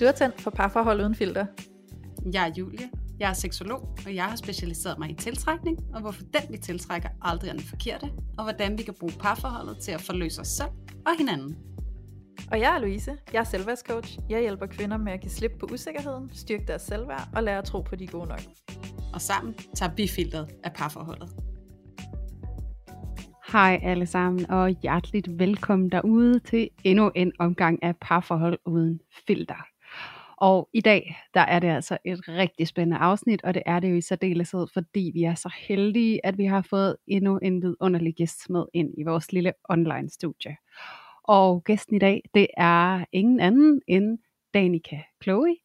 Du har tændt for parforhold uden filter. Jeg er Julie, jeg er seksolog, og jeg har specialiseret mig i tiltrækning, og hvorfor den vi tiltrækker aldrig er den forkerte, og hvordan vi kan bruge parforholdet til at forløse os selv og hinanden. Og jeg er Louise, jeg er selvværdscoach. Jeg hjælper kvinder med at give slip på usikkerheden, styrke deres selvværd og lære at tro på, de er gode nok. Og sammen tager vi filteret af parforholdet. Hej alle sammen, og hjerteligt velkommen derude til endnu en omgang af parforhold uden filter. Og i dag, der er det altså et rigtig spændende afsnit, og det er det jo i særdeleshed, fordi vi er så heldige, at vi har fået endnu en vidunderlig gæst med ind i vores lille online-studie. Og gæsten i dag, det er ingen anden end Danica Chloe.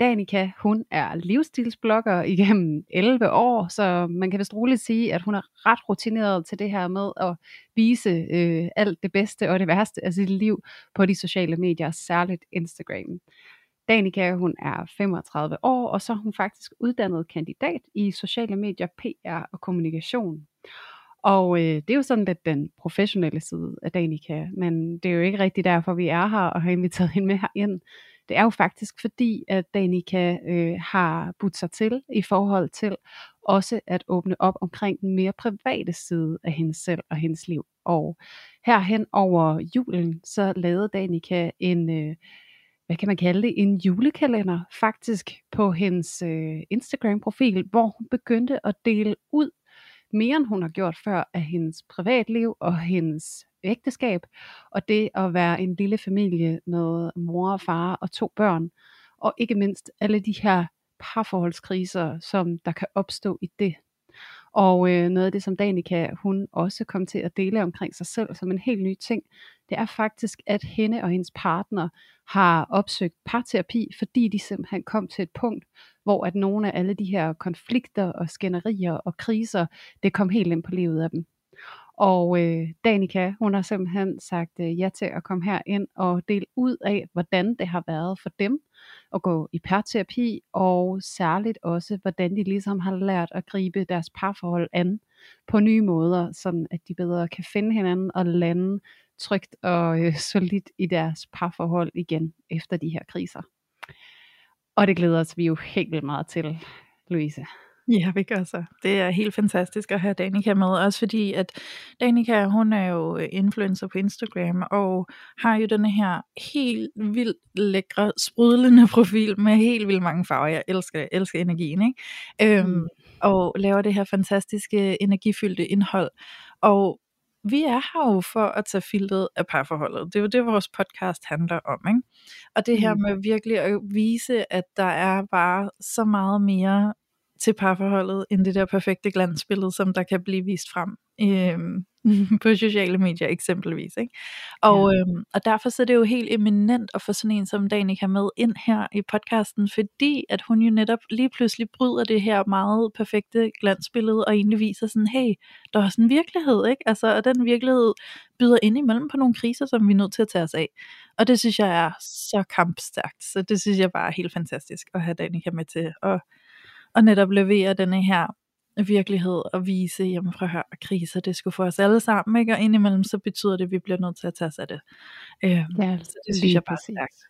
Danica, hun er livsstilsblogger igennem 11 år, så man kan vist roligt sige, at hun er ret rutineret til det her med at vise alt det bedste og det værste af sit liv på de sociale medier, særligt Instagram. Danica, hun er 35 år, og så er hun faktisk uddannet kandidat i sociale medier, PR og kommunikation. Og det er jo sådan lidt den professionelle side af Danica, men det er jo ikke rigtig derfor, vi er her og har inviteret hende med herind. Det er jo faktisk fordi, at Danica har budt sig til i forhold til også at åbne op omkring den mere private side af hende selv og hendes liv. Og herhen over julen, så lavede Danica en... Hvad kan man kalde det, en julekalender faktisk på hendes Instagram-profil, hvor hun begyndte at dele ud mere end hun har gjort før af hendes privatliv og hendes ægteskab, og det at være en lille familie med mor og far og 2 børn, og ikke mindst alle de her parforholdskriser, som der kan opstå i det. Og noget af det, som Danica, hun også kom til at dele omkring sig selv som en helt ny ting, det er faktisk, at hende og hendes partner har opsøgt parterapi, fordi de simpelthen kom til et punkt, hvor at nogle af alle de her konflikter og skænderier og kriser, det kom helt ind på livet af dem. Og Danica, hun har simpelthen sagt ja til at komme herind og dele ud af, hvordan det har været for dem at gå i parterapi, og særligt også, hvordan de ligesom har lært at gribe deres parforhold an på nye måder, sådan at de bedre kan finde hinanden og lande trygt og solidt i deres parforhold igen efter de her kriser. Og det glæder os vi jo helt vildt meget til, Louise. Ja, vi gør så. Det er helt fantastisk at have Danica med, også fordi at Danica, hun er jo influencer på Instagram, og har jo den her helt vildt lækre, sprudlende profil med helt vildt mange farver. Jeg elsker energien, ikke? Og laver det her fantastiske, energifyldte indhold. Og vi er her jo for at tage filteret af parforholdet. Det er jo det, vores podcast handler om, ikke? Og det her med virkelig at vise, at der er bare så meget mere til parforholdet, end det der perfekte glansbillede, som der kan blive vist frem på sociale medier eksempelvis. Ikke? Og, og derfor så er det jo helt eminent at få sådan en som Danica med ind her i podcasten, fordi at hun jo netop lige pludselig bryder det her meget perfekte glansbillede, og egentlig viser sådan, hey, der er også en virkelighed, ikke? Altså, og den virkelighed byder indimellem på nogle kriser, som vi er nødt til at tage os af. Og det synes jeg er så kampstærkt, så det synes jeg bare er helt fantastisk at have Danica med til at og netop levere denne her virkelighed og vise, jamen fra hør, kriser, det skulle få os alle sammen, ikke? Og indimellem så betyder det, at vi bliver nødt til at tage os af det. Ja, så det synes jeg bare stærkt.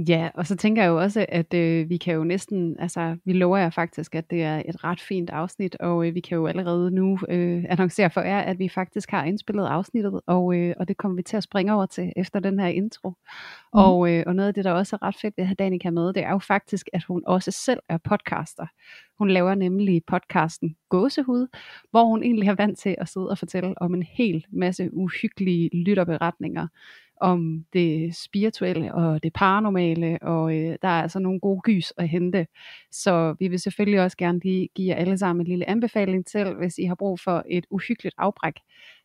Ja, og så tænker jeg jo også, at vi kan jo næsten, altså vi lover jer faktisk, at det er et ret fint afsnit, og vi kan jo allerede nu annoncere for jer, at vi faktisk har indspillet afsnittet, og det kommer vi til at springe over til efter den her intro. Og noget af det, der også er ret fedt ved at have Danica med, det er jo faktisk, at hun også selv er podcaster. Hun laver nemlig podcasten Gåsehud, hvor hun egentlig er vant til at sidde og fortælle om en hel masse uhyggelige lytterberetninger, om det spirituelle og det paranormale, og der er altså nogle gode gys at hente. Så vi vil selvfølgelig også gerne lige give jer alle sammen en lille anbefaling til, hvis I har brug for et uhyggeligt afbræk,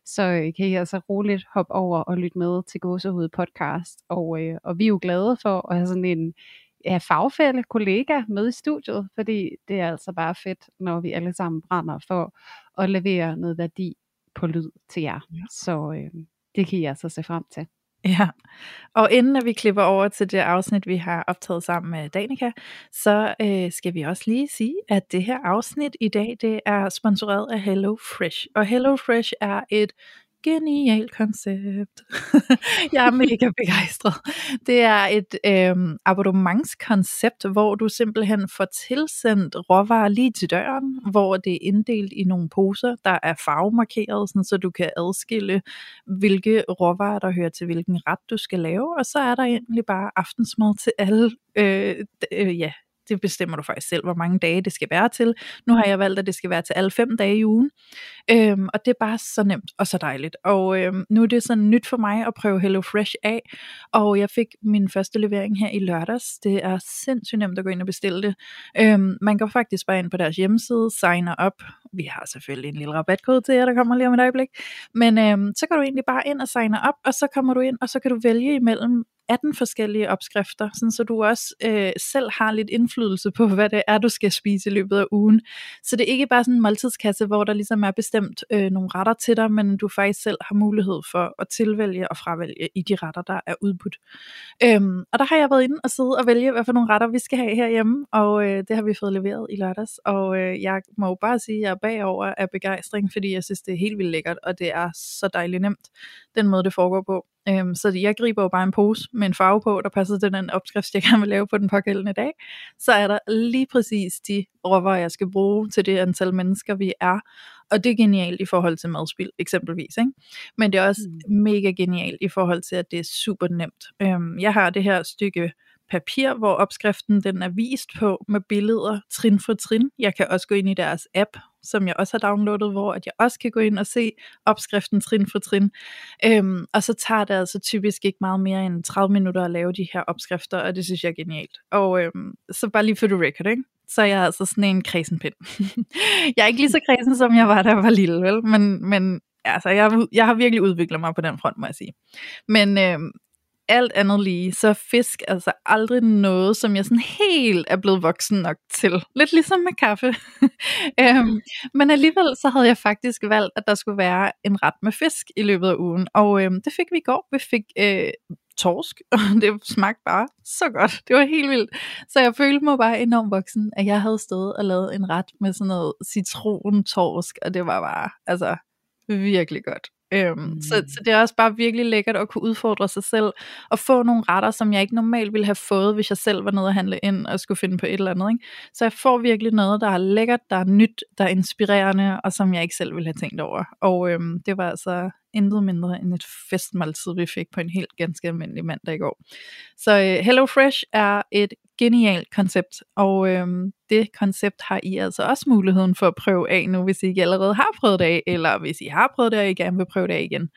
så kan I altså roligt hoppe over og lytte med til Gåsehud podcast. Og vi er jo glade for at have sådan en fagfælle kollega med i studiet, fordi det er altså bare fedt, når vi alle sammen brænder for at levere noget værdi på lyd til jer. Ja. Så det kan I altså se frem til. Ja, og inden at vi klipper over til det afsnit, vi har optaget sammen med Danica, så skal vi også lige sige, at det her afsnit i dag, det er sponsoreret af HelloFresh. Og HelloFresh er et genialt koncept. Jeg er mega begejstret. Det er et abonnementskoncept, hvor du simpelthen får tilsendt råvarer lige til døren, hvor det er inddelt i nogle poser, der er farvemarkeret, sådan, så du kan adskille, hvilke råvarer, der hører til hvilken ret, du skal lave. Og så er der egentlig bare aftensmad til alle. Det bestemmer du faktisk selv, hvor mange dage det skal være til. Nu har jeg valgt, at det skal være til alle 5 dage i ugen. Og det er bare så nemt og så dejligt. Og nu er det sådan nyt for mig at prøve HelloFresh af. Og jeg fik min første levering her i lørdags. Det er sindssygt nemt at gå ind og bestille det. Man går faktisk bare ind på deres hjemmeside, signer op. Vi har selvfølgelig en lille rabatkode til jer, der kommer lige om et øjeblik. Men så går du egentlig bare ind og signer op, og så kommer du ind, og så kan du vælge imellem 18 forskellige opskrifter, sådan så du også selv har lidt indflydelse på, hvad det er, du skal spise i løbet af ugen. Så det er ikke bare sådan en måltidskasse, hvor der ligesom er bestemt nogle retter til dig, men du faktisk selv har mulighed for at tilvælge og fravælge i de retter, der er udbudt. Og der har jeg været inde og sidde og vælge, hvad for nogle retter vi skal have herhjemme, og det har vi fået leveret i lørdags. Og jeg må jo bare sige, at jeg er bagover af begejstring, fordi jeg synes, det er helt vildt lækkert, og det er så dejligt nemt, den måde det foregår på. Så jeg griber jo bare en pose med en farve på, der passer til den opskrift, jeg gerne vil lave på den pågældende dag. Så er der lige præcis de råvarer, jeg skal bruge til det antal mennesker, vi er. Og det er genialt i forhold til madspild eksempelvis, ikke? Men det er også mega genialt i forhold til, at det er super nemt. Jeg har det her stykke papir, hvor opskriften den er vist på med billeder trin for trin. Jeg kan også gå ind i deres app, som jeg også har downloadet, hvor at jeg også kan gå ind og se opskriften trin for trin. Og så tager det altså typisk ikke meget mere end 30 minutter at lave de her opskrifter, og det synes jeg er genialt. Og så bare lige for the record, ikke? Så jeg er altså sådan en kredsenpind. Jeg er ikke lige så kredsen, som jeg var, da jeg var lille, vel? Men altså, jeg har virkelig udviklet mig på den front, må jeg sige. Men alt andet lige, så fisk altså aldrig noget, som jeg sådan helt er blevet voksen nok til. Lidt ligesom med kaffe. Men alligevel så havde jeg faktisk valgt, at der skulle være en ret med fisk i løbet af ugen. Og det fik vi i går. Vi fik torsk, og det smagte bare så godt. Det var helt vildt. Så jeg følte mig bare enormt voksen, at jeg havde stået og lavet en ret med sådan noget citron-torsk, og det var bare altså virkelig godt. Så det er også bare virkelig lækkert at kunne udfordre sig selv og få nogle retter, som jeg ikke normalt ville have fået, hvis jeg selv var nede og handle ind og skulle finde på et eller andet, ikke? Så jeg får virkelig noget, der er lækkert, der er nyt, der er inspirerende, og som jeg ikke selv ville have tænkt over. Og det var altså intet mindre end et festmåltid, vi fik på en helt ganske almindelig mandag i går. Så HelloFresh er et genialt koncept, og det koncept har I altså også muligheden for at prøve af nu, hvis I ikke allerede har prøvet det af, eller hvis I har prøvet det, og I gerne vil prøve det af igen.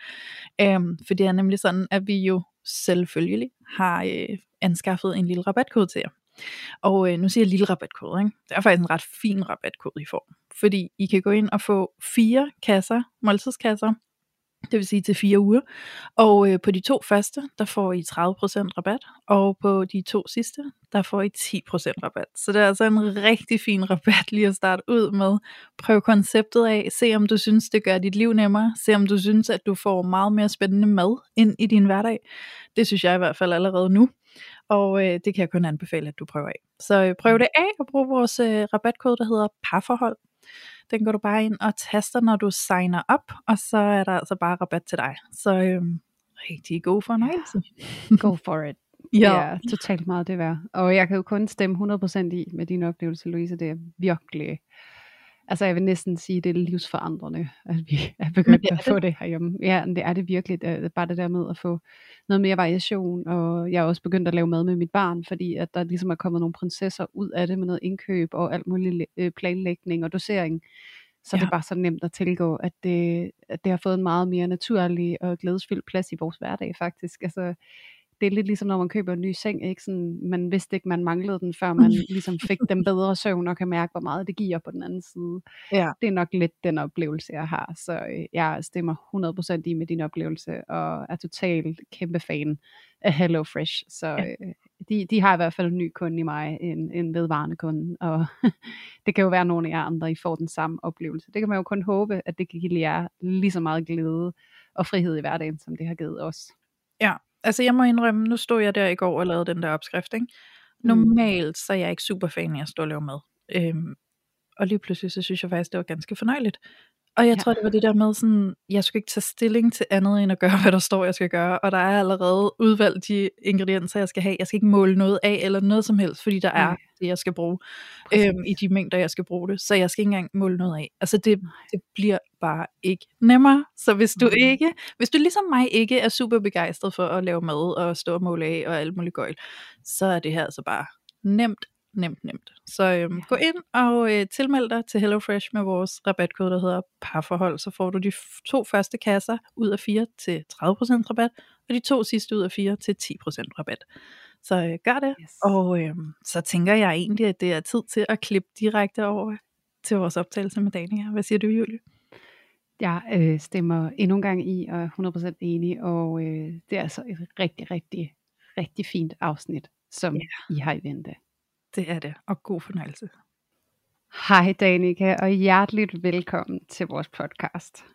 For det er nemlig sådan, at vi jo selvfølgelig har anskaffet en lille rabatkode til jer. Og nu siger jeg lille rabatkode, ikke? Det er faktisk en ret fin rabatkode, I får. Fordi I kan gå ind og få 4 kasser, måltidskasser, det vil sige til 4 uger, og på de 2 første, der får I 30% rabat, og på de 2 sidste, der får I 10% rabat. Så det er altså en rigtig fin rabat lige at starte ud med. Prøv konceptet af, se om du synes, det gør dit liv nemmere, se om du synes, at du får meget mere spændende mad ind i din hverdag. Det synes jeg i hvert fald allerede nu, og det kan jeg kun anbefale, at du prøver af. Så prøv det af, og brug vores rabatkode, der hedder parforhold. Den går du bare ind og taster, når du signer op, og så er der altså bare rabat til dig. Så rigtig god fornøjelse. Go for it. Ja, yeah. Totalt meget det værd. Og jeg kan jo kun stemme 100% i med din oplevelse, Louise. Det er virkelig, altså jeg vil næsten sige, det er livsforandrende, at vi er begyndt at få det herhjemme. Ja, det er det virkelig. Det er bare det der med at få noget mere variation, og jeg er også begyndt at lave mad med mit barn, fordi at der ligesom er kommet nogle prinsesser ud af det med noget indkøb og alt muligt planlægning og dosering. Så ja. Det er bare så nemt at tilgå, at det har fået en meget mere naturlig og glædesfyldt plads i vores hverdag faktisk. Altså, det er lidt ligesom, når man køber en ny seng, ikke? Sådan, man vidste ikke, man manglede den, før man ligesom fik den bedre søvn og kan mærke, hvor meget det giver på den anden side. Ja. Det er nok lidt den oplevelse, jeg har. Så jeg stemmer 100% i med din oplevelse, og er totalt kæmpe fan af HelloFresh. Så ja. De har i hvert fald en ny kunde i mig, en vedvarende kunde. Og det kan jo være, nogle af jer andre, I får den samme oplevelse. Det kan man jo kun håbe, at det kan give jer lige så meget glæde og frihed i hverdagen, som det har givet os. Ja. Altså jeg må indrømme, nu stod jeg der i går og lavede den der opskrift, ikke? Normalt så er jeg ikke super fan af at stå og lave mad. Og lige pludselig så synes jeg faktisk, det var ganske fornøjeligt. Og jeg tror, det var det der med sådan, jeg skulle ikke tage stilling til andet end at gøre, hvad der står, jeg skal gøre. Og der er allerede udvalgt de ingredienser, jeg skal have. Jeg skal ikke måle noget af eller noget som helst, fordi der er det, jeg skal bruge i de mængder, jeg skal bruge det. Så jeg skal ikke engang måle noget af. Altså det bliver bare ikke nemmere. Så hvis du ligesom mig ikke er super begejstret for at lave mad og stå og måle af og alt muligt gøjl, så er det her altså bare nemt. Så gå ind og tilmeld dig til HelloFresh med vores rabatkode, der hedder parforhold. Så får du de to første kasser ud af 4 til 30% rabat, og de to sidste ud af 4 til 10% rabat. Så gør det, og så tænker jeg egentlig, at det er tid til at klippe direkte over til vores optagelse med Danica. Hvad siger du, Julie? Jeg stemmer endnu en gang i, og er 100% enig, og det er altså et rigtig, rigtig, rigtig fint afsnit, som I har i vente. Det er det, og god fornøjelse. Hej Danica, og hjerteligt velkommen til vores podcast.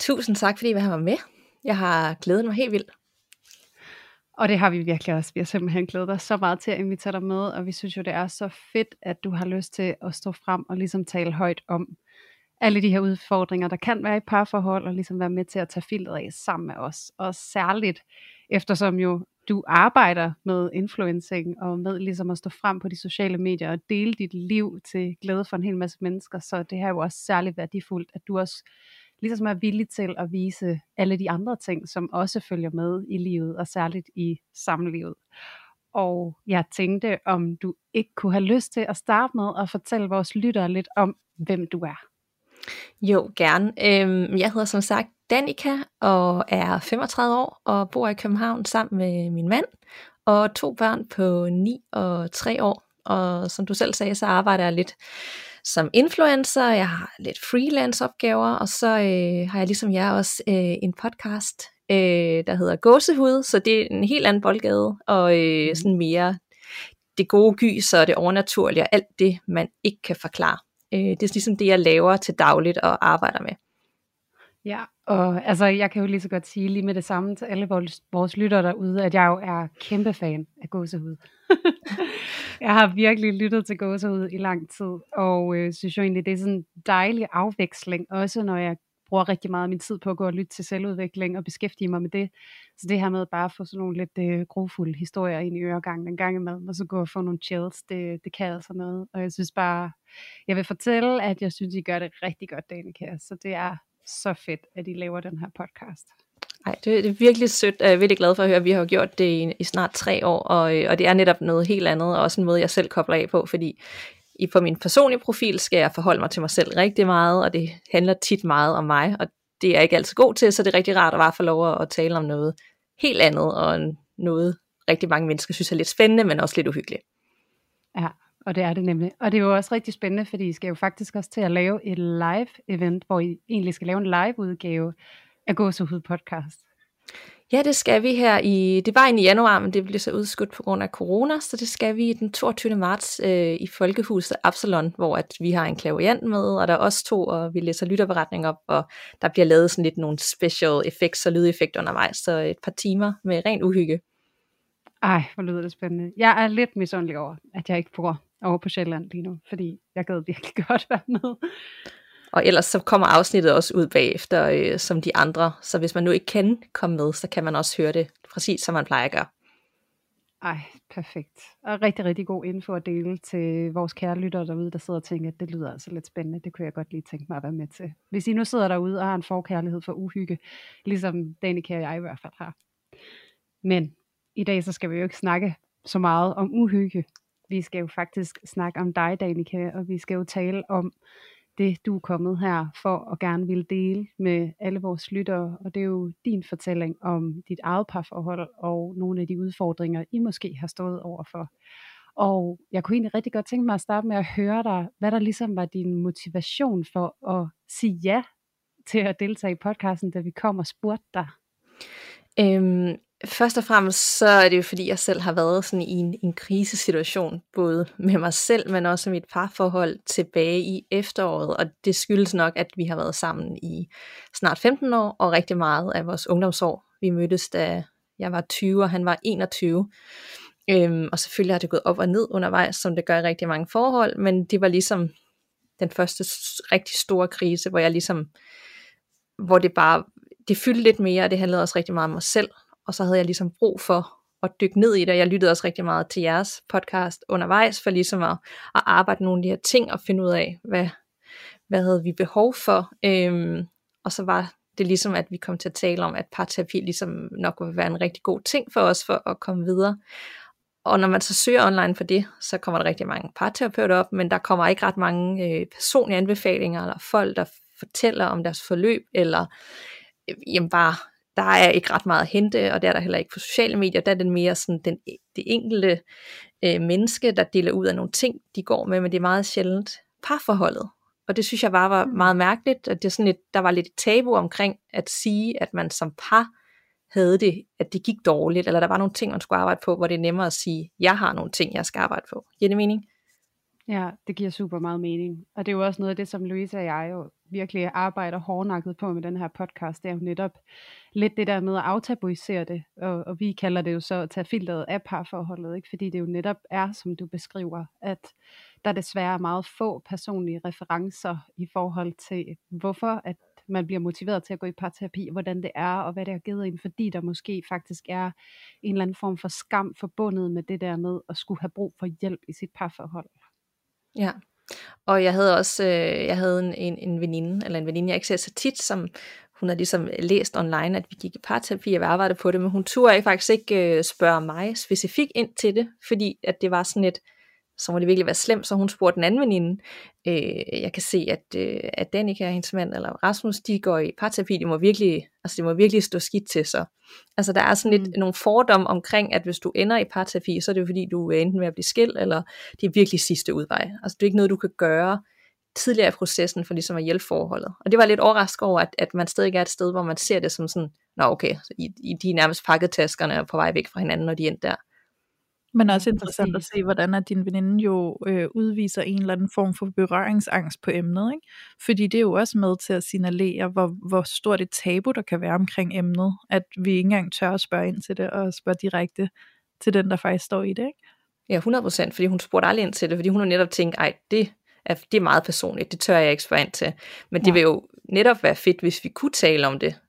Tusind tak, fordi jeg var med. Jeg har glædet mig helt vildt. Og det har vi virkelig også. Vi har simpelthen glædet os så meget til at invitere dig med, og vi synes jo, det er så fedt, at du har lyst til at stå frem og ligesom tale højt om alle de her udfordringer, der kan være i parforhold, og ligesom være med til at tage filteret af sammen med os. Og særligt, eftersom jo du arbejder med influencing og med ligesom at stå frem på de sociale medier og dele dit liv til glæde for en hel masse mennesker, så det her er jo også særligt værdifuldt, at du også ligesom er villig til at vise alle de andre ting, som også følger med i livet og særligt i samlivet. Og jeg tænkte, om du ikke kunne have lyst til at starte med at fortælle vores lyttere lidt om, hvem du er. Jo, gerne. Jeg hedder som sagt Danica og er 35 år og bor i København sammen med min mand og to børn på 9 og 3 år. Og som du selv sagde, så arbejder jeg lidt som influencer, jeg har lidt freelance opgaver, og så har jeg ligesom jer også en podcast, der hedder Gåsehud, så det er en helt anden boldgade og sådan mere det gode gys og det overnaturlige og alt det, man ikke kan forklare. Det er ligesom det, jeg laver til dagligt og arbejder med. Ja, og altså, jeg kan jo lige så godt sige lige med det samme til alle vores lyttere derude, at jeg jo er kæmpe fan af Gåsehud. Jeg har virkelig lyttet til Gåsehud i lang tid, og synes jo egentlig, det er sådan en dejlig afveksling, også når jeg bruger rigtig meget af min tid på at gå og lytte til selvudvikling og beskæftige mig med det. Så det her med bare at få sådan nogle lidt grofulde historier ind i øregangen en gang imellem, og så gå og få nogle chills, det kan altså noget. Og jeg synes bare, jeg vil fortælle, at jeg synes, I gør det rigtig godt, Danica. Så det er så fedt, at I laver den her podcast. Nej, det er virkelig sødt. Jeg er virkelig glad for at høre, at vi har gjort det i snart 3 år, og det er netop noget helt andet, og også en måde, jeg selv kobler af på, fordi på min personlige profil skal jeg forholde mig til mig selv rigtig meget, og det handler tit meget om mig, og det er jeg ikke altid god til, så det er rigtig rart at bare få lov at tale om noget helt andet, og noget rigtig mange mennesker synes er lidt spændende, men også lidt uhyggeligt. Ja, og det er det nemlig. Og det er jo også rigtig spændende, fordi I skal jo faktisk også til at lave et live-event, hvor I egentlig skal lave en live-udgave af Gåsehud podcast. Ja, det skal vi her det var egentlig i januar, men det blev så udskudt på grund af corona, så det skal vi den 22. marts i Folkehuset Absalon, hvor at vi har en klaverjant med, og der er også 2, og vi læser lytterberetning op, og der bliver lavet sådan lidt nogle special effects og lydeffekter undervejs, så et par timer med ren uhygge. Ej, hvor lyder det spændende. Jeg er lidt misundelig over, at jeg ikke bor over på Sjælland lige nu, fordi jeg gad virkelig godt være med. Og ellers så kommer afsnittet også ud bagefter, som de andre. Så hvis man nu ikke kan komme med, så kan man også høre det præcis, som man plejer at gøre. Ej, perfekt. Og rigtig, rigtig god info at dele til vores kære lyttere derude, der sidder og tænker, at det lyder altså lidt spændende. Det kunne jeg godt lige tænke mig at være med til. Hvis I nu sidder derude og har en forkærlighed for uhygge, ligesom Danica og jeg i hvert fald har. Men i dag så skal vi jo ikke snakke så meget om uhygge. Vi skal jo faktisk snakke om dig, Danica, og vi skal jo tale om det, du er kommet her for at gerne ville dele med alle vores lyttere, og det er jo din fortælling om dit eget parforhold og nogle af de udfordringer, I måske har stået overfor. Og jeg kunne egentlig rigtig godt tænke mig at starte med at høre dig, hvad der ligesom var din motivation for at sige ja til at deltage i podcasten, da vi kom og spurgte dig. Først og fremmest så er det jo fordi jeg selv har været sådan i en krisesituation, både med mig selv, men også mit parforhold tilbage i efteråret, og det skyldes nok, at vi har været sammen i snart 15 år, og rigtig meget af vores ungdomsår. Vi mødtes, da jeg var 20, og han var 21, og selvfølgelig har det gået op og ned undervejs, som det gør i rigtig mange forhold, men det var ligesom den første rigtig store krise, hvor jeg ligesom, hvor det bare, det fyldte lidt mere, og det handlede også rigtig meget om mig selv, og så havde jeg ligesom brug for at dykke ned i det, og jeg lyttede også rigtig meget til jeres podcast undervejs, for ligesom at arbejde nogle af de her ting, og finde ud af, hvad havde vi behov for, og så var det ligesom, at vi kom til at tale om, at parterapi ligesom nok ville være en rigtig god ting for os, for at komme videre. Og når man så søger online for det, så kommer der rigtig mange parterapeuter op, men der kommer ikke ret mange personlige anbefalinger, eller folk, der fortæller om deres forløb, eller jamen bare, der er ikke ret meget at hente, og det er der heller ikke på sociale medier. Der er det mere sådan det enkelte menneske, der deler ud af nogle ting, de går med, men det er meget sjældent parforholdet. Og det synes jeg bare var meget mærkeligt, og det er sådan lidt, der var lidt tabu omkring at sige, at man som par havde det, at det gik dårligt, eller der var nogle ting, man skulle arbejde på, hvor det er nemmere at sige, jeg har nogle ting, jeg skal arbejde på. Giver det mening? Ja, det giver super meget mening. Og det er jo også noget af det, som Louise og jeg jo virkelig arbejder hårdnakket på med den her podcast, det er jo netop lidt det der med at aftabuisere det, og vi kalder det jo så at tage filteret af parforholdet, ikke? Fordi det jo netop er, som du beskriver, at der desværre er meget få personlige referencer i forhold til, hvorfor at man bliver motiveret til at gå i parterapi, hvordan det er, og hvad det har givet en, fordi der måske faktisk er en eller anden form for skam forbundet med det der med at skulle have brug for hjælp i sit parforhold. Ja, og jeg havde også en veninde, jeg ikke ser så tit, som hun havde ligesom læst online, at vi gik i parterapi, og vi arbejdede på det, men hun turde faktisk ikke spørge mig specifikt ind til det, fordi at det var sådan et, så må det virkelig være slemt, så hun spurgte den anden veninde, jeg kan se, at Danica og hendes mand, eller Rasmus, de går i parterapi, de må virkelig stå skidt til sig. Altså der er sådan lidt nogle fordomme omkring, at hvis du ender i parterapi, så er det jo fordi, du er enten ved at blive skilt, eller det er virkelig sidste udvej. Altså det er ikke noget, du kan gøre tidligere i processen, for ligesom at hjælpe forholdet. Og det var lidt overrasket over, at man stadig er et sted, hvor man ser det som sådan, nå okay, de er nærmest pakket taskerne og på vej væk fra hinanden, når de endte der. Men også interessant at se, hvordan at din veninde jo udviser en eller anden form for berøringsangst på emnet, ikke? Fordi det er jo også med til at signalere, hvor stort et tabu der kan være omkring emnet, at vi ikke engang tør at spørge ind til det, og spørge direkte til den, der faktisk står i det, ikke? Ja, 100%, fordi hun spurgte aldrig ind til det, fordi hun har netop tænkt, ej, det er meget personligt, det tør jeg ikke spørge ind til. Men det vil jo netop være fedt, hvis vi kunne tale om det,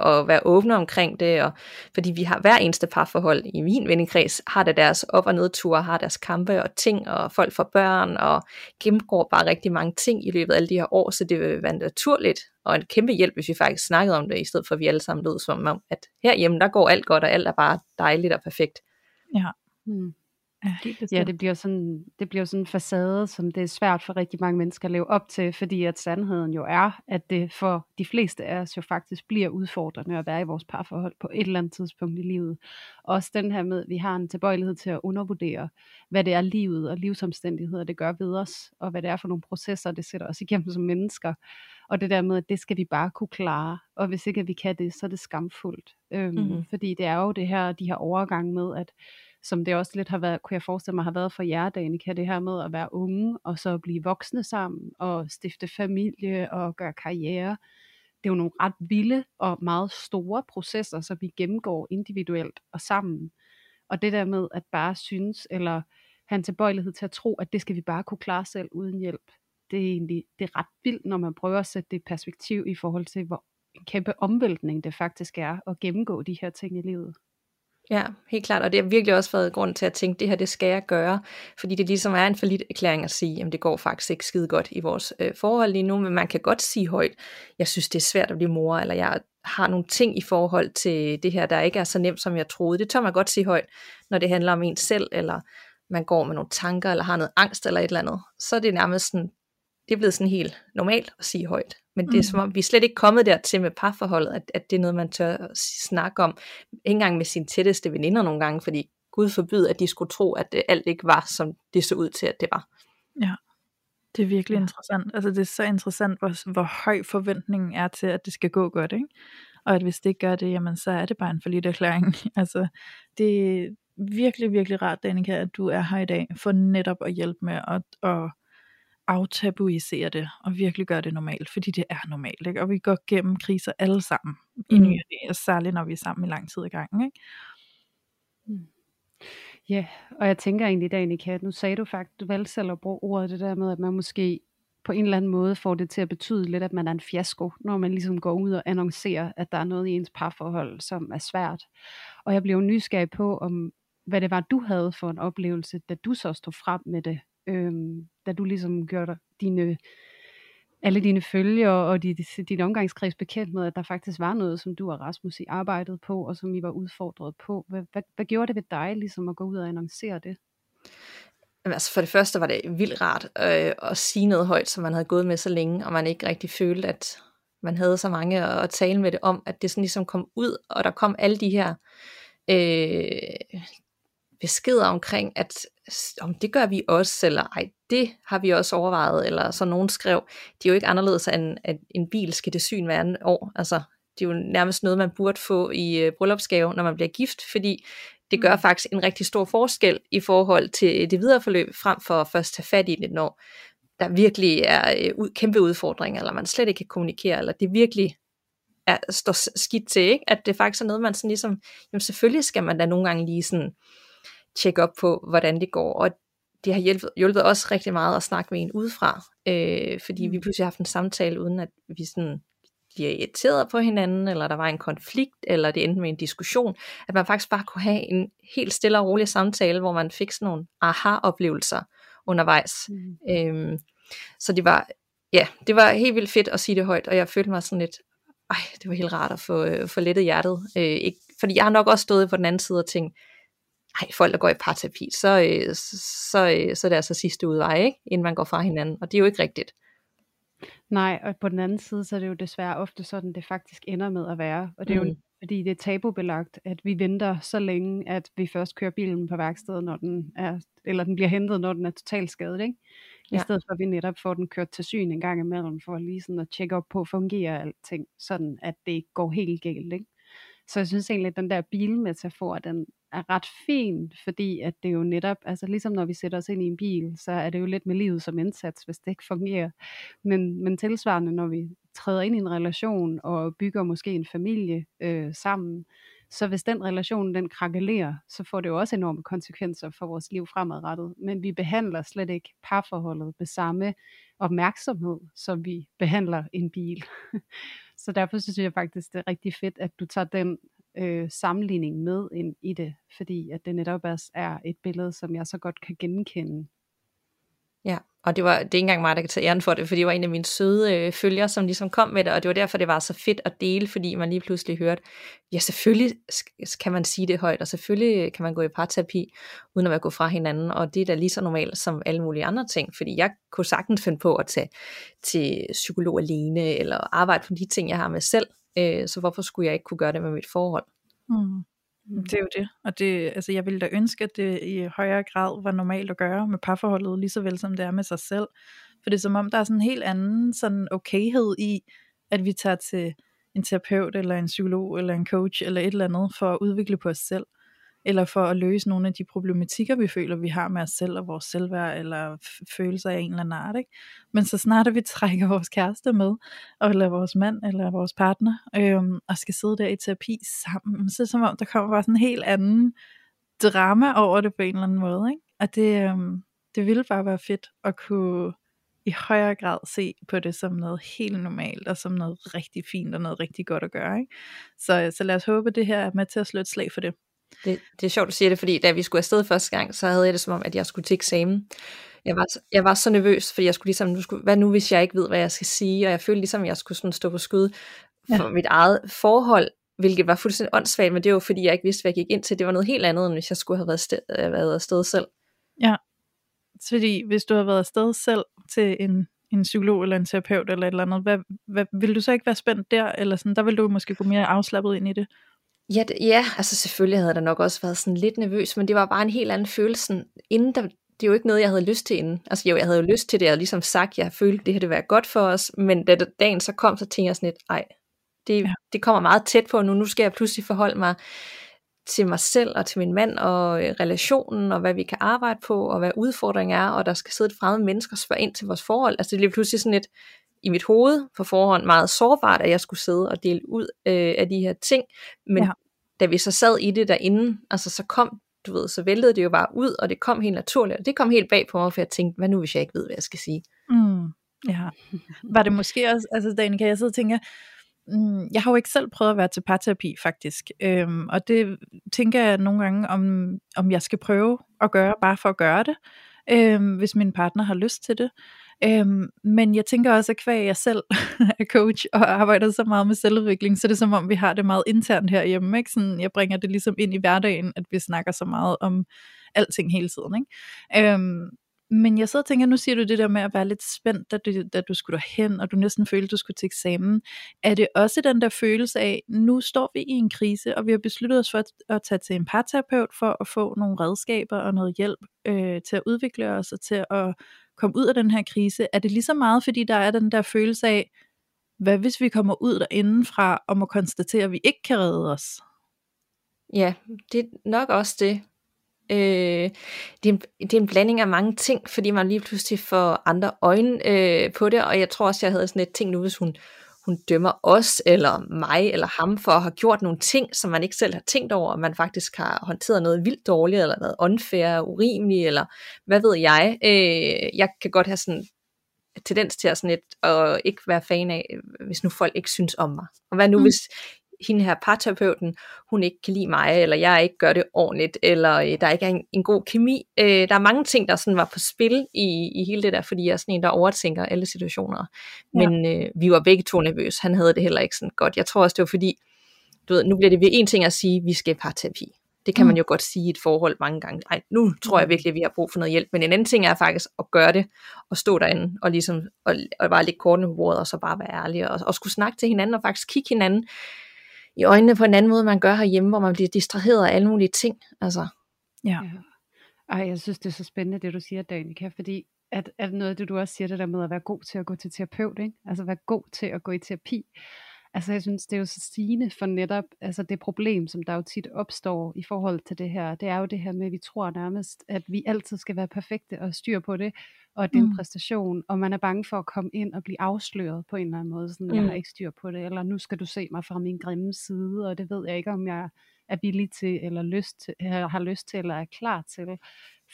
og være åbne omkring det, og fordi vi har hver eneste parforhold i min vennekreds, har der deres op- og nedture, har deres kampe og ting, og folk får børn, og gennemgår bare rigtig mange ting i løbet af alle de her år, så det vil være naturligt, og en kæmpe hjælp, hvis vi faktisk snakkede om det, i stedet for at vi alle sammen lød som om, at herhjemme, der går alt godt, og alt er bare dejligt og perfekt. Ja. Ja, det bliver sådan en facade, som det er svært for rigtig mange mennesker at leve op til, fordi at sandheden jo er, at det for de fleste af os jo faktisk bliver udfordrende at være i vores parforhold på et eller andet tidspunkt i livet. Også den her med, at vi har en tilbøjelighed til at undervurdere, hvad det er livet og livsomstændigheder, det gør ved os, og hvad det er for nogle processer, det sætter os igennem som mennesker. Og det der med, at det skal vi bare kunne klare, og hvis ikke vi kan det, så er det skamfuldt. Fordi det er jo de her overgange med, at som det også lidt har været, kunne jeg forestille mig, har været for jer, Danica, det her med at være unge, og så blive voksne sammen, og stifte familie, og gøre karriere. Det er jo nogle ret vilde og meget store processer, som vi gennemgår individuelt og sammen. Og det der med at bare synes, eller have en tilbøjelighed til at tro, at det skal vi bare kunne klare selv uden hjælp, det er ret vildt, når man prøver at sætte det perspektiv i forhold til, hvor en kæmpe omvæltning det faktisk er at gennemgå de her ting i livet. Ja, helt klart, og det har virkelig også været grund til at tænke, det her, det skal jeg gøre, fordi det ligesom er en forlidt erklæring at sige, jamen det går faktisk ikke skide godt i vores forhold lige nu, men man kan godt sige højt, jeg synes det er svært at blive mor, eller jeg har nogle ting i forhold til det her, der ikke er så nemt som jeg troede, det tør man godt sige højt, når det handler om en selv, eller man går med nogle tanker, eller har noget angst, eller et eller andet, så er det nærmest sådan, det er blevet sådan helt normalt at sige højt, men det er som om, vi er slet ikke kommet dertil med parforholdet, at det er noget, man tør at snakke om, ikke engang med sine tætteste veninder nogle gange, fordi Gud forbyde, at de skulle tro, at alt ikke var, som det så ud til, at det var. Ja, det er virkelig interessant, altså det er så interessant, hvor høj forventningen er til, at det skal gå godt, ikke? Og at hvis det ikke gør det, jamen så er det bare en forlidt erklæring, altså det er virkelig, virkelig rart, Danica, at du er her i dag, for netop at hjælpe med at aftabuisere det, og virkelig gøre det normalt, fordi det er normalt, ikke? Og vi går gennem kriser alle sammen, i ny og næ, særligt når vi er sammen i lang tid i gangen, ikke? Ja, og jeg tænker egentlig, Danica, nu sagde du faktisk, du valgte selv at bruge ordet det der med, at man måske på en eller anden måde får det til at betyde lidt, at man er en fiasko, når man ligesom går ud og annoncerer, at der er noget i ens parforhold, som er svært. Og jeg blev nysgerrig på, om hvad det var, du havde for en oplevelse, da du så stod frem med det, da du ligesom gjorde alle dine følgere og din omgangskreds bekendt med, at der faktisk var noget, som du og Rasmus I arbejdede på, og som I var udfordret på. Hvad gjorde det ved dig ligesom at gå ud og annoncere det? Altså for det første var det vildt rart at sige noget højt, som man havde gået med så længe, og man ikke rigtig følte, at man havde så mange at tale med det om, at det sådan ligesom kom ud, og der kom alle de her beskeder omkring, at om det gør vi også, eller ej, det har vi også overvejet, eller så nogen skrev, det er jo ikke anderledes, end at en bil skal det syn hver anden år, altså det er jo nærmest noget, man burde få i bryllupsgave, når man bliver gift, fordi det gør faktisk en rigtig stor forskel i forhold til det videre forløb, frem for at først tage fat i det, når der virkelig er kæmpe udfordringer, eller man slet ikke kan kommunikere, eller det virkelig står skidt til, ikke? At det faktisk er noget, man sådan ligesom, jamen selvfølgelig skal man da nogle gange lige sådan tjekke op på, hvordan det går, og det har hjulpet os rigtig meget at snakke med en udefra, fordi vi pludselig har haft en samtale, uden at vi sådan bliver irriteret på hinanden, eller der var en konflikt, eller det endte med en diskussion, at man faktisk bare kunne have en helt stille og rolig samtale, hvor man fik sådan nogle aha-oplevelser undervejs. Så det var helt vildt fedt at sige det højt, og jeg følte mig sådan lidt, det var helt rart at få lettet hjertet. Ikke, fordi jeg har nok også stået på den anden side og tænkt, folk der går i parterapi, så er det altså sidste udvej, ikke? Inden man går fra hinanden, og det er jo ikke rigtigt. Nej, og på den anden side, så er det jo desværre ofte sådan, det faktisk ender med at være. Og det er jo fordi det er tabubelagt, at vi venter så længe, at vi først kører bilen på værkstedet, eller den bliver hentet, når den er totalt skadet, ikke? I stedet for, at vi netop får den kørt til syn en gang imellem, for lige sådan at tjekke op på, fungerer alting, sådan at det ikke går helt galt, ikke? Så jeg synes egentlig, at den der bilmetafor, den er ret fin, fordi at det jo netop, altså ligesom når vi sætter os ind i en bil, så er det jo lidt med livet som indsats, hvis det ikke fungerer. Men tilsvarende, når vi træder ind i en relation og bygger måske en familie sammen, så hvis den relation, den krakelerer, så får det jo også enorme konsekvenser for vores liv fremadrettet. Men vi behandler slet ikke parforholdet med samme opmærksomhed, som vi behandler en bil. Så derfor synes jeg faktisk, det er rigtig fedt, at du tager den sammenligning med ind i det, fordi at det netop også er et billede, som jeg så godt kan genkende. Ja, og det er ikke engang mig, der kan tage æren for det, for det var en af mine søde følgere, som ligesom kom med det, og det var derfor, det var så fedt at dele, fordi man lige pludselig hørte, ja selvfølgelig kan man sige det højt, og selvfølgelig kan man gå i parterapi, uden at være gået fra hinanden, og det er da lige så normalt som alle mulige andre ting, fordi jeg kunne sagtens finde på at tage til psykolog alene, eller arbejde på de ting, jeg har med selv, så hvorfor skulle jeg ikke kunne gøre det med mit forhold? Det er jo det, og det, altså jeg ville da ønske, at det i højere grad var normalt at gøre med parforholdet, lige så vel som det er med sig selv, for det er som om, der er sådan en helt anden sådan okayhed i, at vi tager til en terapeut, eller en psykolog, eller en coach, eller et eller andet, for at udvikle på os selv, eller for at løse nogle af de problematikker, vi føler, vi har med os selv, og vores selvværd, eller følelser af en eller anden art, ikke? Men så snart at vi trækker vores kæreste med, eller vores mand, eller vores partner, og skal sidde der i terapi sammen, så som om, der kommer bare sådan en helt anden drama over det på en eller anden måde, ikke? Og det ville bare være fedt at kunne i højere grad se på det som noget helt normalt, og som noget rigtig fint, og noget rigtig godt at gøre, ikke? Så lad os håbe, det her er med til at slå et slag for det. Det er sjovt, du siger det, fordi da vi skulle afsted første gang, så havde jeg det som om, at jeg skulle til eksamen. Jeg var så nervøs, fordi jeg skulle ligesom, hvad nu hvis jeg ikke ved, hvad jeg skal sige, og jeg følte ligesom, at jeg skulle sådan stå på skud for mit eget forhold, hvilket var fuldstændig åndssvagt, men det var fordi jeg ikke vidste, hvad jeg gik ind til. Det var noget helt andet, end hvis jeg skulle have været afsted selv. Ja, fordi hvis du havde været afsted selv til en psykolog eller en terapeut eller et eller andet, hvad, ville du så ikke være spændt der, eller sådan, der ville du måske gå mere afslappet ind i det? Ja, altså selvfølgelig havde der nok også været sådan lidt nervøs, men det var bare en helt anden følelse, inden der, det er jo ikke noget, jeg havde lyst til inden. Altså jo, jeg havde jo lyst til det, jeg havde ligesom sagt, jeg følte, det her det var godt for os, men da dagen så kom, så tænkte jeg sådan lidt, det kommer meget tæt på nu skal jeg pludselig forholde mig til mig selv og til min mand og relationen og hvad vi kan arbejde på og hvad udfordringen er, og der skal sidde et fremmed menneske og spørge ind til vores forhold. Altså det blev pludselig sådan lidt i mit hoved på forhånd meget sårbart, at jeg skulle sidde og dele ud af de her ting, men da vi så sad i det derinde, altså så kom, du ved, så væltede det jo bare ud, og det kom helt naturligt, og det kom helt bag på mig, for jeg tænkte, hvad nu hvis jeg ikke ved, hvad jeg skal sige? Ja. Var det måske også, altså Danica, jeg sidder og tænker, jeg har jo ikke selv prøvet at være til parterapi faktisk, og det tænker jeg nogle gange, om jeg skal prøve at gøre, bare for at gøre det, hvis min partner har lyst til det. Men jeg tænker også, at kvæg jeg selv er coach og arbejder så meget med selvudvikling, så det er som om vi har det meget internt herhjemme, ikke? Sådan, jeg bringer det ligesom ind i hverdagen, at vi snakker så meget om alting hele tiden, ikke? Men jeg sidder og tænker, nu siger du det der med at være lidt spændt, da du skulle derhen, og du næsten følte, du skulle til eksamen. Er det også den der følelse af, nu står vi i en krise, og vi har besluttet os for at tage til en parterapeut for at få nogle redskaber og noget hjælp til at udvikle os og til at komme ud af den her krise? Er det lige så meget, fordi der er den der følelse af, hvad hvis vi kommer ud derindefra og må konstatere, at vi ikke kan redde os? Ja, det er nok også det. Det er en blanding af mange ting, fordi man lige pludselig får andre øjne på det, og jeg tror også, jeg havde sådan et ting nu, hvis hun dømmer os, eller mig, eller ham, for at have gjort nogle ting, som man ikke selv har tænkt over, og man faktisk har håndteret noget vildt dårligt, eller noget unfair, urimeligt, eller hvad ved jeg. Jeg kan godt have sådan tendens til at sådan et, og ikke være fan af, hvis nu folk ikke synes om mig. Og hvad nu hvis hende her parterapeuten, hun ikke kan lide mig, eller jeg ikke gør det ordentligt, eller der ikke er en god kemi. Der er mange ting, der sådan var på spil i hele det der, fordi jeg er sådan en, der overtænker alle situationer. Ja. Men vi var begge to nervøse. Han havde det heller ikke sådan godt. Jeg tror også, det var fordi, du ved, nu bliver det ved en ting at sige, vi skal i parterapi. Det kan man jo godt sige i et forhold mange gange. Ej, nu tror jeg virkelig, at vi har brug for noget hjælp. Men en anden ting er faktisk at gøre det, og stå derinde, og ligesom, og bare lægge kortene på bordet, og så bare være ærlig, og skulle snakke til hinanden, og faktisk kigge hinanden i øjnene på en anden måde, man gør herhjemme, hvor man bliver distraheret af alle mulige ting. Altså. Ja. Ej, jeg synes, det er så spændende, det du siger, Danica, fordi at noget af det, du også siger, det der med at være god til at gå til terapeut, ikke? Altså være god til at gå i terapi. Altså jeg synes, det er jo så sigende for netop, altså det problem, som der jo tit opstår i forhold til det her, det er jo det her med, at vi tror nærmest, at vi altid skal være perfekte og styre på det, og det er en præstation, og man er bange for at komme ind og blive afsløret på en eller anden måde, sådan, jeg har ikke styr på det, eller nu skal du se mig fra min grimme side, og det ved jeg ikke, om jeg er villig til, eller har lyst til, eller er klar til,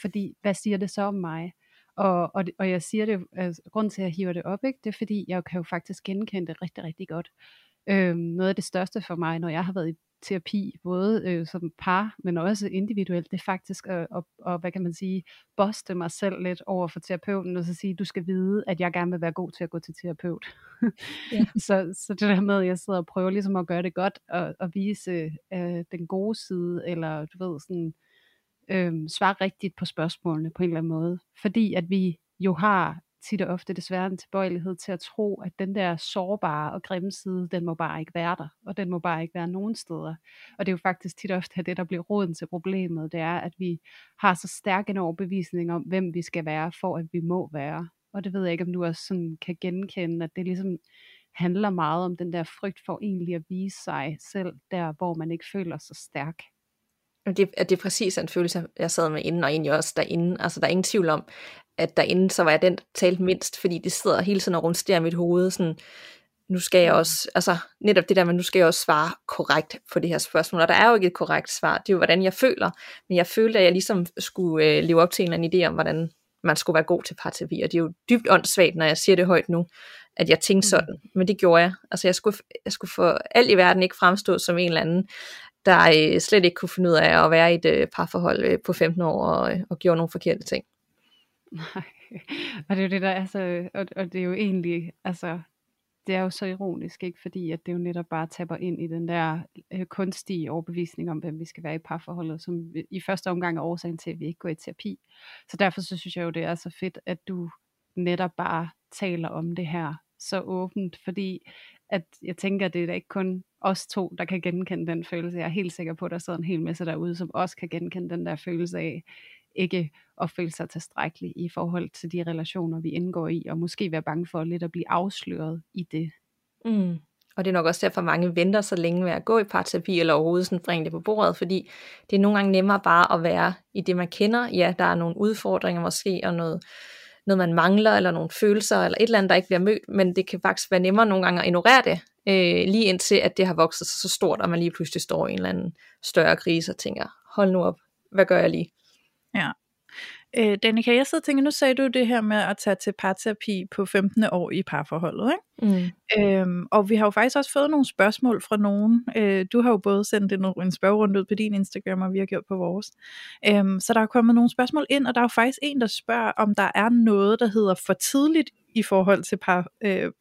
fordi hvad siger det så om mig? Og jeg siger det, altså, grunden til at jeg hiver det op, ikke, det er fordi, jeg kan jo faktisk genkende det rigtig, rigtig godt. Noget af det største for mig, når jeg har været i terapi, både som par, men også individuelt, det er faktisk at hvad kan man sige, boste mig selv lidt over for terapeuten, og så sige, du skal vide, at jeg gerne vil være god til at gå til terapeut. Yeah. så det der med, at jeg sidder og prøver ligesom at gøre det godt, og vise den gode side, eller du ved, sådan, svare rigtigt på spørgsmålene på en eller anden måde, fordi at vi jo har tit og ofte desværre en tilbøjelighed til at tro, at den der sårbare og grimme side, den må bare ikke være der, og den må bare ikke være nogen steder. Og det er jo faktisk tit og ofte det, der bliver roden til problemet, det er, at vi har så stærk en overbevisning om, hvem vi skal være, for at vi må være. Og det ved jeg ikke, om du også sådan kan genkende, at det ligesom handler meget om den der frygt for egentlig at vise sig selv, der hvor man ikke føler sig stærk. Det er præcis en følelse, jeg sad med inden, og egentlig også derinde. Altså der er ingen tvivl om, at derinde, så var jeg den, der talte mindst, fordi det sidder hele tiden og rumsterer i mit hoved, sådan, nu skal jeg også, altså netop det der med, nu skal jeg også svare korrekt på det her spørgsmål, og der er jo ikke et korrekt svar, det er jo, hvordan jeg føler, men jeg følte, at jeg ligesom skulle leve op til en eller anden idé om, hvordan man skulle være god til parterapi, og det er jo dybt åndssvagt, når jeg siger det højt nu, at jeg tænkte sådan, men det gjorde jeg, altså jeg skulle for alt i verden ikke fremstå som en eller anden, der slet ikke kunne finde ud af at være i et parforhold på 15 år, og gjorde nogle forkerte ting. Nej, og det er jo det der, altså, og det er jo egentlig, altså, det er jo så ironisk, ikke, fordi at det jo netop bare tapper ind i den der kunstige overbevisning om, hvem vi skal være i parforholdet, som i første omgang er årsagen til, at vi ikke går i terapi. Så derfor så synes jeg jo, det er så fedt, at du netop bare taler om det her så åbent, fordi at jeg tænker, at det er da ikke kun os to, der kan genkende den følelse. Jeg er helt sikker på, at der sidder en hel masse derude, som også kan genkende den der følelse af, ikke at føle sig tilstrækkelig i forhold til de relationer, vi indgår i, og måske være bange for lidt at blive afsløret i det. Mm. Og det er nok også derfor, mange venter så længe med at gå i parterapi, eller overhovedet sådan bringe det på bordet, fordi det er nogle gange nemmere bare at være i det, man kender. Ja, der er nogle udfordringer måske, og noget man mangler, eller nogle følelser, eller et eller andet, der ikke bliver mødt, men det kan faktisk være nemmere nogle gange at ignorere det, lige indtil at det har vokset sig så stort, og man lige pludselig står i en eller anden større krise, og tænker, hold nu op, hvad gør jeg lige? Ja, Danica, jeg sidder og tænker, nu sagde du det her med at tage til parterapi på 15. år i parforholdet, ikke? Mm. Og vi har jo faktisk også fået nogle spørgsmål fra nogen. Du har jo både sendt en spørgerunde ud på din Instagram, og vi har gjort på vores. Så der er kommet nogle spørgsmål ind, og der er jo faktisk en, der spørger, om der er noget, der hedder for tidligt i forhold til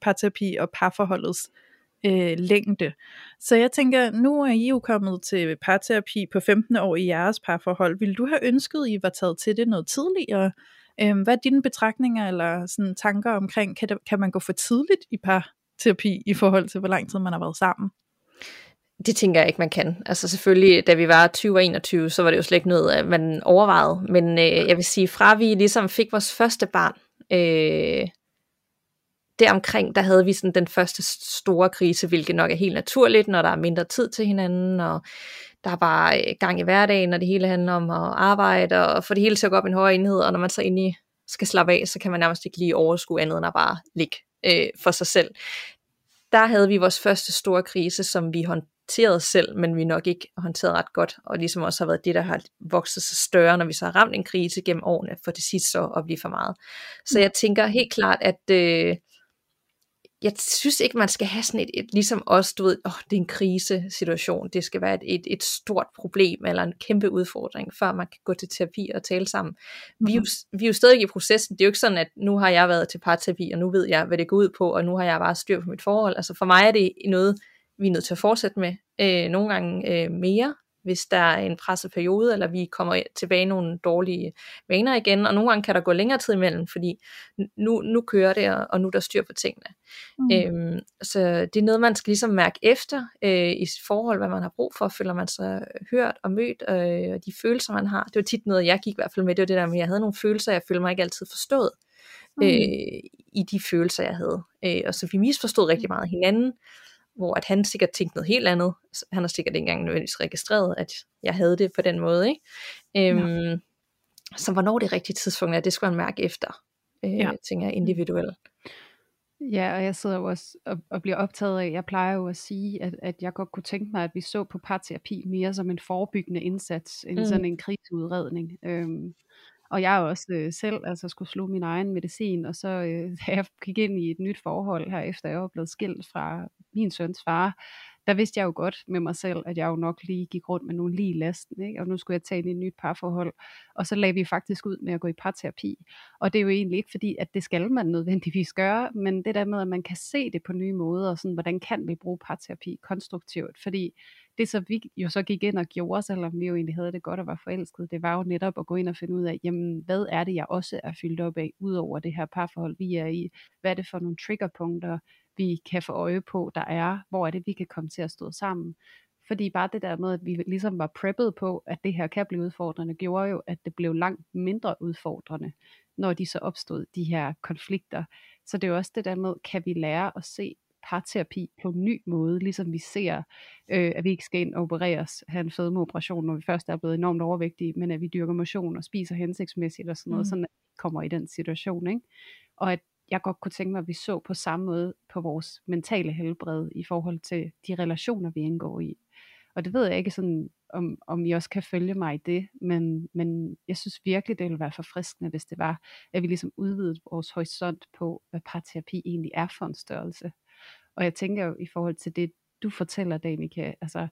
parterapi og parforholdets længde. Så jeg tænker, nu er I jo kommet til parterapi på 15. år i jeres parforhold. Vil du have ønsket, I var taget til det noget tidligere? Hvad er dine betragtninger eller sådan tanker omkring, kan man gå for tidligt i parterapi i forhold til, hvor lang tid man har været sammen? Det tænker jeg ikke, man kan. Altså selvfølgelig, da vi var 20 og 21, så var det jo slet ikke noget, man overvejede. Men jeg vil sige, fra vi ligesom fik vores første barn, deromkring, der havde vi sådan den første store krise, hvilket nok er helt naturligt, når der er mindre tid til hinanden, og der var gang i hverdagen, og det hele handler om at arbejde, og få det hele til at gå op i en højere enhed, og når man så endelig skal slappe af, så kan man nærmest ikke lige overskue andet, end at bare ligge for sig selv. Der havde vi vores første store krise, som vi håndterede selv, men vi nok ikke håndterede ret godt, og ligesom også har været det, der har vokset sig større, når vi så har ramt en krise gennem årene, for det sidste så at blive for meget. Så jeg tænker helt klart, at jeg synes ikke, man skal have sådan et ligesom også, du ved, det er en krisesituation, det skal være et stort problem, eller en kæmpe udfordring, før man kan gå til terapi og tale sammen. Vi er jo stadig i processen, det er jo ikke sådan, at nu har jeg været til parterapi, og nu ved jeg, hvad det går ud på, og nu har jeg bare styr på mit forhold. Altså for mig er det noget, vi er nødt til at fortsætte med, nogle gange mere, hvis der er en presset periode, eller vi kommer tilbage nogle dårlige vaner igen, og nogle gange kan der gå længere tid imellem, fordi nu kører det, og nu er der styr på tingene. Så det er noget, man skal ligesom mærke efter i sit forhold, hvad man har brug for, føler man sig hørt og mødt, og de følelser, man har. Det var tit noget, jeg gik i hvert fald med, det var det der med, at jeg havde nogle følelser, jeg følte mig ikke altid forstået i de følelser, jeg havde. Og så vi misforstod rigtig meget hinanden, hvor at han sikkert tænkte noget helt andet. Han har sikkert ikke engang nødvendigvis registreret, at jeg havde det på den måde, ikke? Ja. Så hvornår det rigtige tidspunkt er, det skal man mærke efter, tænker jeg, individuelt. Ja, og jeg sidder jo også og bliver optaget af, jeg plejer jo at sige, at jeg godt kunne tænke mig, at vi så på parterapi mere som en forebyggende indsats, end sådan en kriseudredning. Og jeg også selv altså skulle sluge min egen medicin, og så da jeg gik ind i et nyt forhold her, efter jeg var blevet skilt fra min søns far, der vidste jeg jo godt med mig selv, at jeg jo nok lige gik rundt med nogle lige i lasten, ikke? Og nu skulle jeg tage ind i et nyt parforhold, og så lagde vi faktisk ud med at gå i parterapi, og det er jo egentlig ikke fordi, at det skal man nødvendigvis gøre, men det der med, at man kan se det på nye måder, og sådan, hvordan kan vi bruge parterapi konstruktivt, fordi det så vi jo så gik ind og gjorde, selvom vi jo egentlig havde det godt og var forelskede, det var jo netop at gå ind og finde ud af, jamen hvad er det, jeg også er fyldt op af, ud over det her parforhold, vi er i, hvad er det for nogle triggerpunkter, vi kan få øje på, der er, hvor er det, vi kan komme til at stå sammen. Fordi bare det der med, at vi ligesom var preppet på, at det her kan blive udfordrende, gjorde jo, at det blev langt mindre udfordrende, når de så opstod, de her konflikter. Så det er jo også det der med, kan vi lære at se parterapi på en ny måde, ligesom vi ser, at vi ikke skal ind og opereres, have en fedmeoperation, når vi først er blevet enormt overvægtige, men at vi dyrker motion og spiser hensigtsmæssigt og sådan noget, sådan at vi kommer i den situation, ikke? Og at jeg godt kunne tænke mig, at vi så på samme måde på vores mentale helbred i forhold til de relationer, vi indgår i. Og det ved jeg ikke sådan, om I også kan følge mig i det, men jeg synes virkelig, det ville være forfriskende, hvis det var, at vi ligesom udvidede vores horisont på, hvad parterapi egentlig er for en størrelse. Og jeg tænker jo i forhold til det, du fortæller, Danica, altså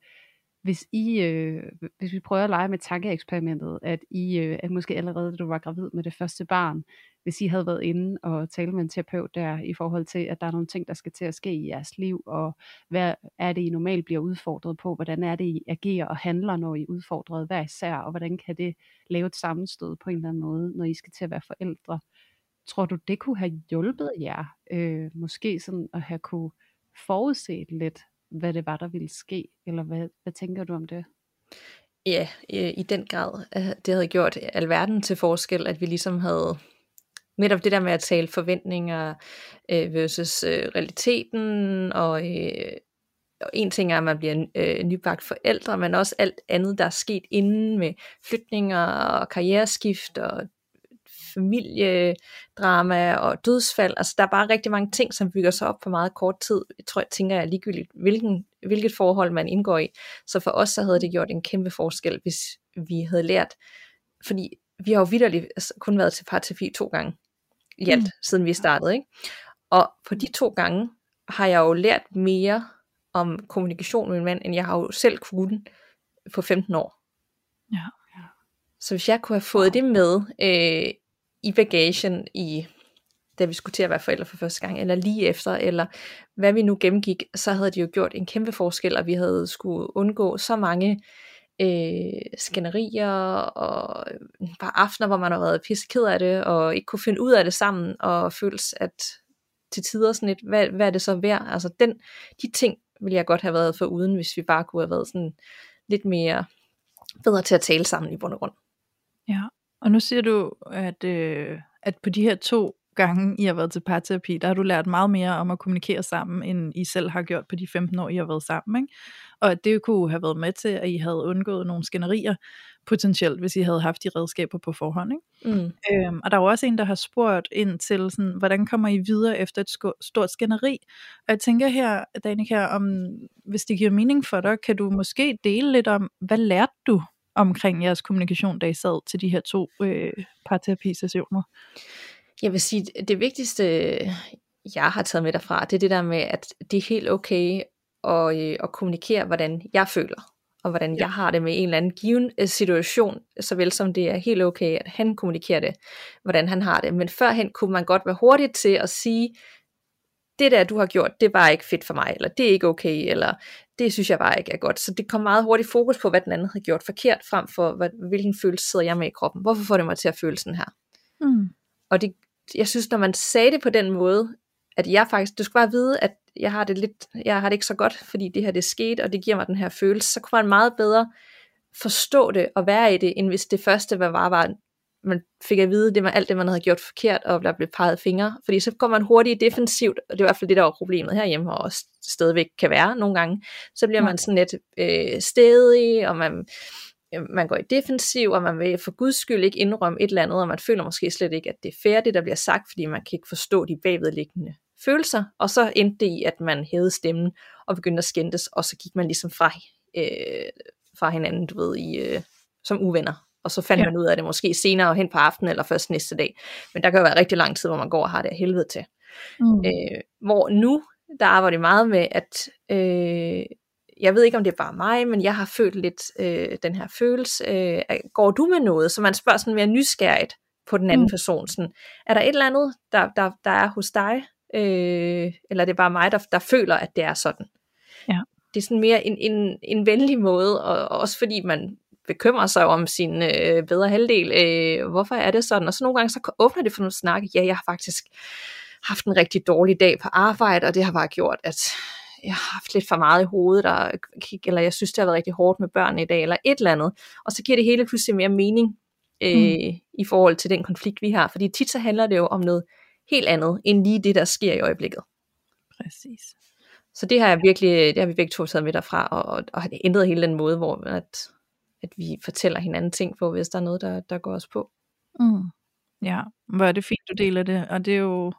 hvis vi prøver at lege med tankeeksperimentet, at I måske allerede, da du var gravid med det første barn, hvis I havde været inde og tale med en terapeut der, i forhold til, at der er nogle ting, der skal til at ske i jeres liv, og hvad er det, I normalt bliver udfordret på, hvordan er det, I agerer og handler, når I er udfordret hver især, og hvordan kan det lave et sammenstød på en eller anden måde, når I skal til at være forældre. Tror du, det kunne have hjulpet jer, måske sådan at have kunne forudset lidt, hvad det var, der ville ske, eller hvad tænker du om det? Ja, i den grad, det havde gjort alverden til forskel, at vi ligesom havde netop det der med at tale forventninger versus realiteten, og en ting er, at man bliver nybagt forældre, men også alt andet, der er sket inden med flytninger og karriereskift og familiedrama og dødsfald, altså der er bare rigtig mange ting, som bygger sig op på meget kort tid, tænker jeg ligegyldigt, hvilket forhold man indgår i, så for os så havde det gjort en kæmpe forskel, hvis vi havde lært, fordi vi har jo vitterligt kun været til parterapi 2 gange i alt, siden vi startede, ikke? Og på de 2 gange har jeg jo lært mere om kommunikation med en mand, end jeg har jo selv kunne på 15 år. Ja. Så hvis jeg kunne have fået det med i bagagen, da vi skulle til at være forældre for første gang, eller lige efter, eller hvad vi nu gennemgik, så havde det jo gjort en kæmpe forskel, og vi havde skulle undgå så mange skænderier, og bare aftener, hvor man har været pisseked af det, og ikke kunne finde ud af det sammen, og føles at til tider sådan lidt, hvad er det så værd? Altså de ting ville jeg godt have været for uden, hvis vi bare kunne have været sådan lidt mere bedre til at tale sammen i bund og grund. Ja, og nu siger du, at på de her 2 gange, I har været til parterapi, der har du lært meget mere om at kommunikere sammen, end I selv har gjort på de 15 år, I har været sammen, ikke? Og at det kunne have været med til, at I havde undgået nogle skænderier, potentielt, hvis I havde haft de redskaber på forhånd, ikke? Og der er også en, der har spurgt ind til, sådan, hvordan kommer I videre efter et stort skænderi? Og jeg tænker her, Danica, om hvis det giver mening for dig, kan du måske dele lidt om, hvad lærte du omkring jeres kommunikation, da I sad til de her 2 parterapisessioner? Jeg vil sige, det vigtigste, jeg har taget med derfra, det er det der med, at det er helt okay at kommunikere, hvordan jeg føler, og hvordan jeg har det med en eller anden given situation, såvel som det er helt okay, at han kommunikerer det, hvordan han har det. Men førhen kunne man godt være hurtig til at sige, det der, du har gjort, det er bare ikke fedt for mig, eller det er ikke okay, eller det synes jeg bare ikke er godt. Så det kom meget hurtigt fokus på, hvad den anden havde gjort forkert, frem for, hvilken følelse sidder jeg med i kroppen. Hvorfor får det mig til at føle sådan her? Og det, jeg synes, når man sagde det på den måde, at du skal bare vide, at jeg har det ikke så godt, fordi det her det skete, og det giver mig den her følelse, så kunne man meget bedre forstå det og være i det, end hvis det første var man fik at vide, alt det man havde gjort forkert, og der blev peget fingre, fordi så går man hurtigt defensivt, og det er i hvert fald det, der var problemet herhjemme, og også stadigvæk kan være nogle gange, så bliver man sådan lidt stædig, og man går i defensiv, og man vil for guds skyld ikke indrømme et eller andet, og man føler måske slet ikke, at det er fair, det der bliver sagt, fordi man kan ikke forstå de bagvedliggende følelser, og så endte det i, at man hævede stemmen, og begyndte at skændes, og så gik man ligesom fra hinanden, du ved, som uvenner, og så fandt man ud af det måske senere hen på aftenen, eller først næste dag, men der kan jo være rigtig lang tid, hvor man går og har det af helvede til. Hvor nu, der arbejder det meget med, at jeg ved ikke, om det er bare mig, men jeg har følt lidt den her følelse. Går du med noget? Så man spørger sådan mere nysgerrigt på den anden person. Sådan, er der et eller andet, der er hos dig? Eller er det bare mig, der føler, at det er sådan? Ja. Det er sådan mere en venlig måde, og også fordi man bekymrer sig om sin bedre halvdel. Hvorfor er det sådan? Og så nogle gange, så åbner det for nogle snakke. Ja, jeg har faktisk haft en rigtig dårlig dag på arbejde, og det har bare gjort, at jeg har haft lidt for meget i hovedet, eller jeg synes, det har været rigtig hårdt med børn i dag, eller et eller andet. Og så giver det hele pludselig mere mening i forhold til den konflikt, vi har. Fordi tit så handler det jo om noget helt andet, end lige det, der sker i øjeblikket. Præcis. Så det har vi begge to taget med derfra, og har det ændret hele den måde, hvor at vi fortæller hinanden ting på, hvis der er noget, der går os på. Ja, hvor er det fint, du deler det. Og det er jo...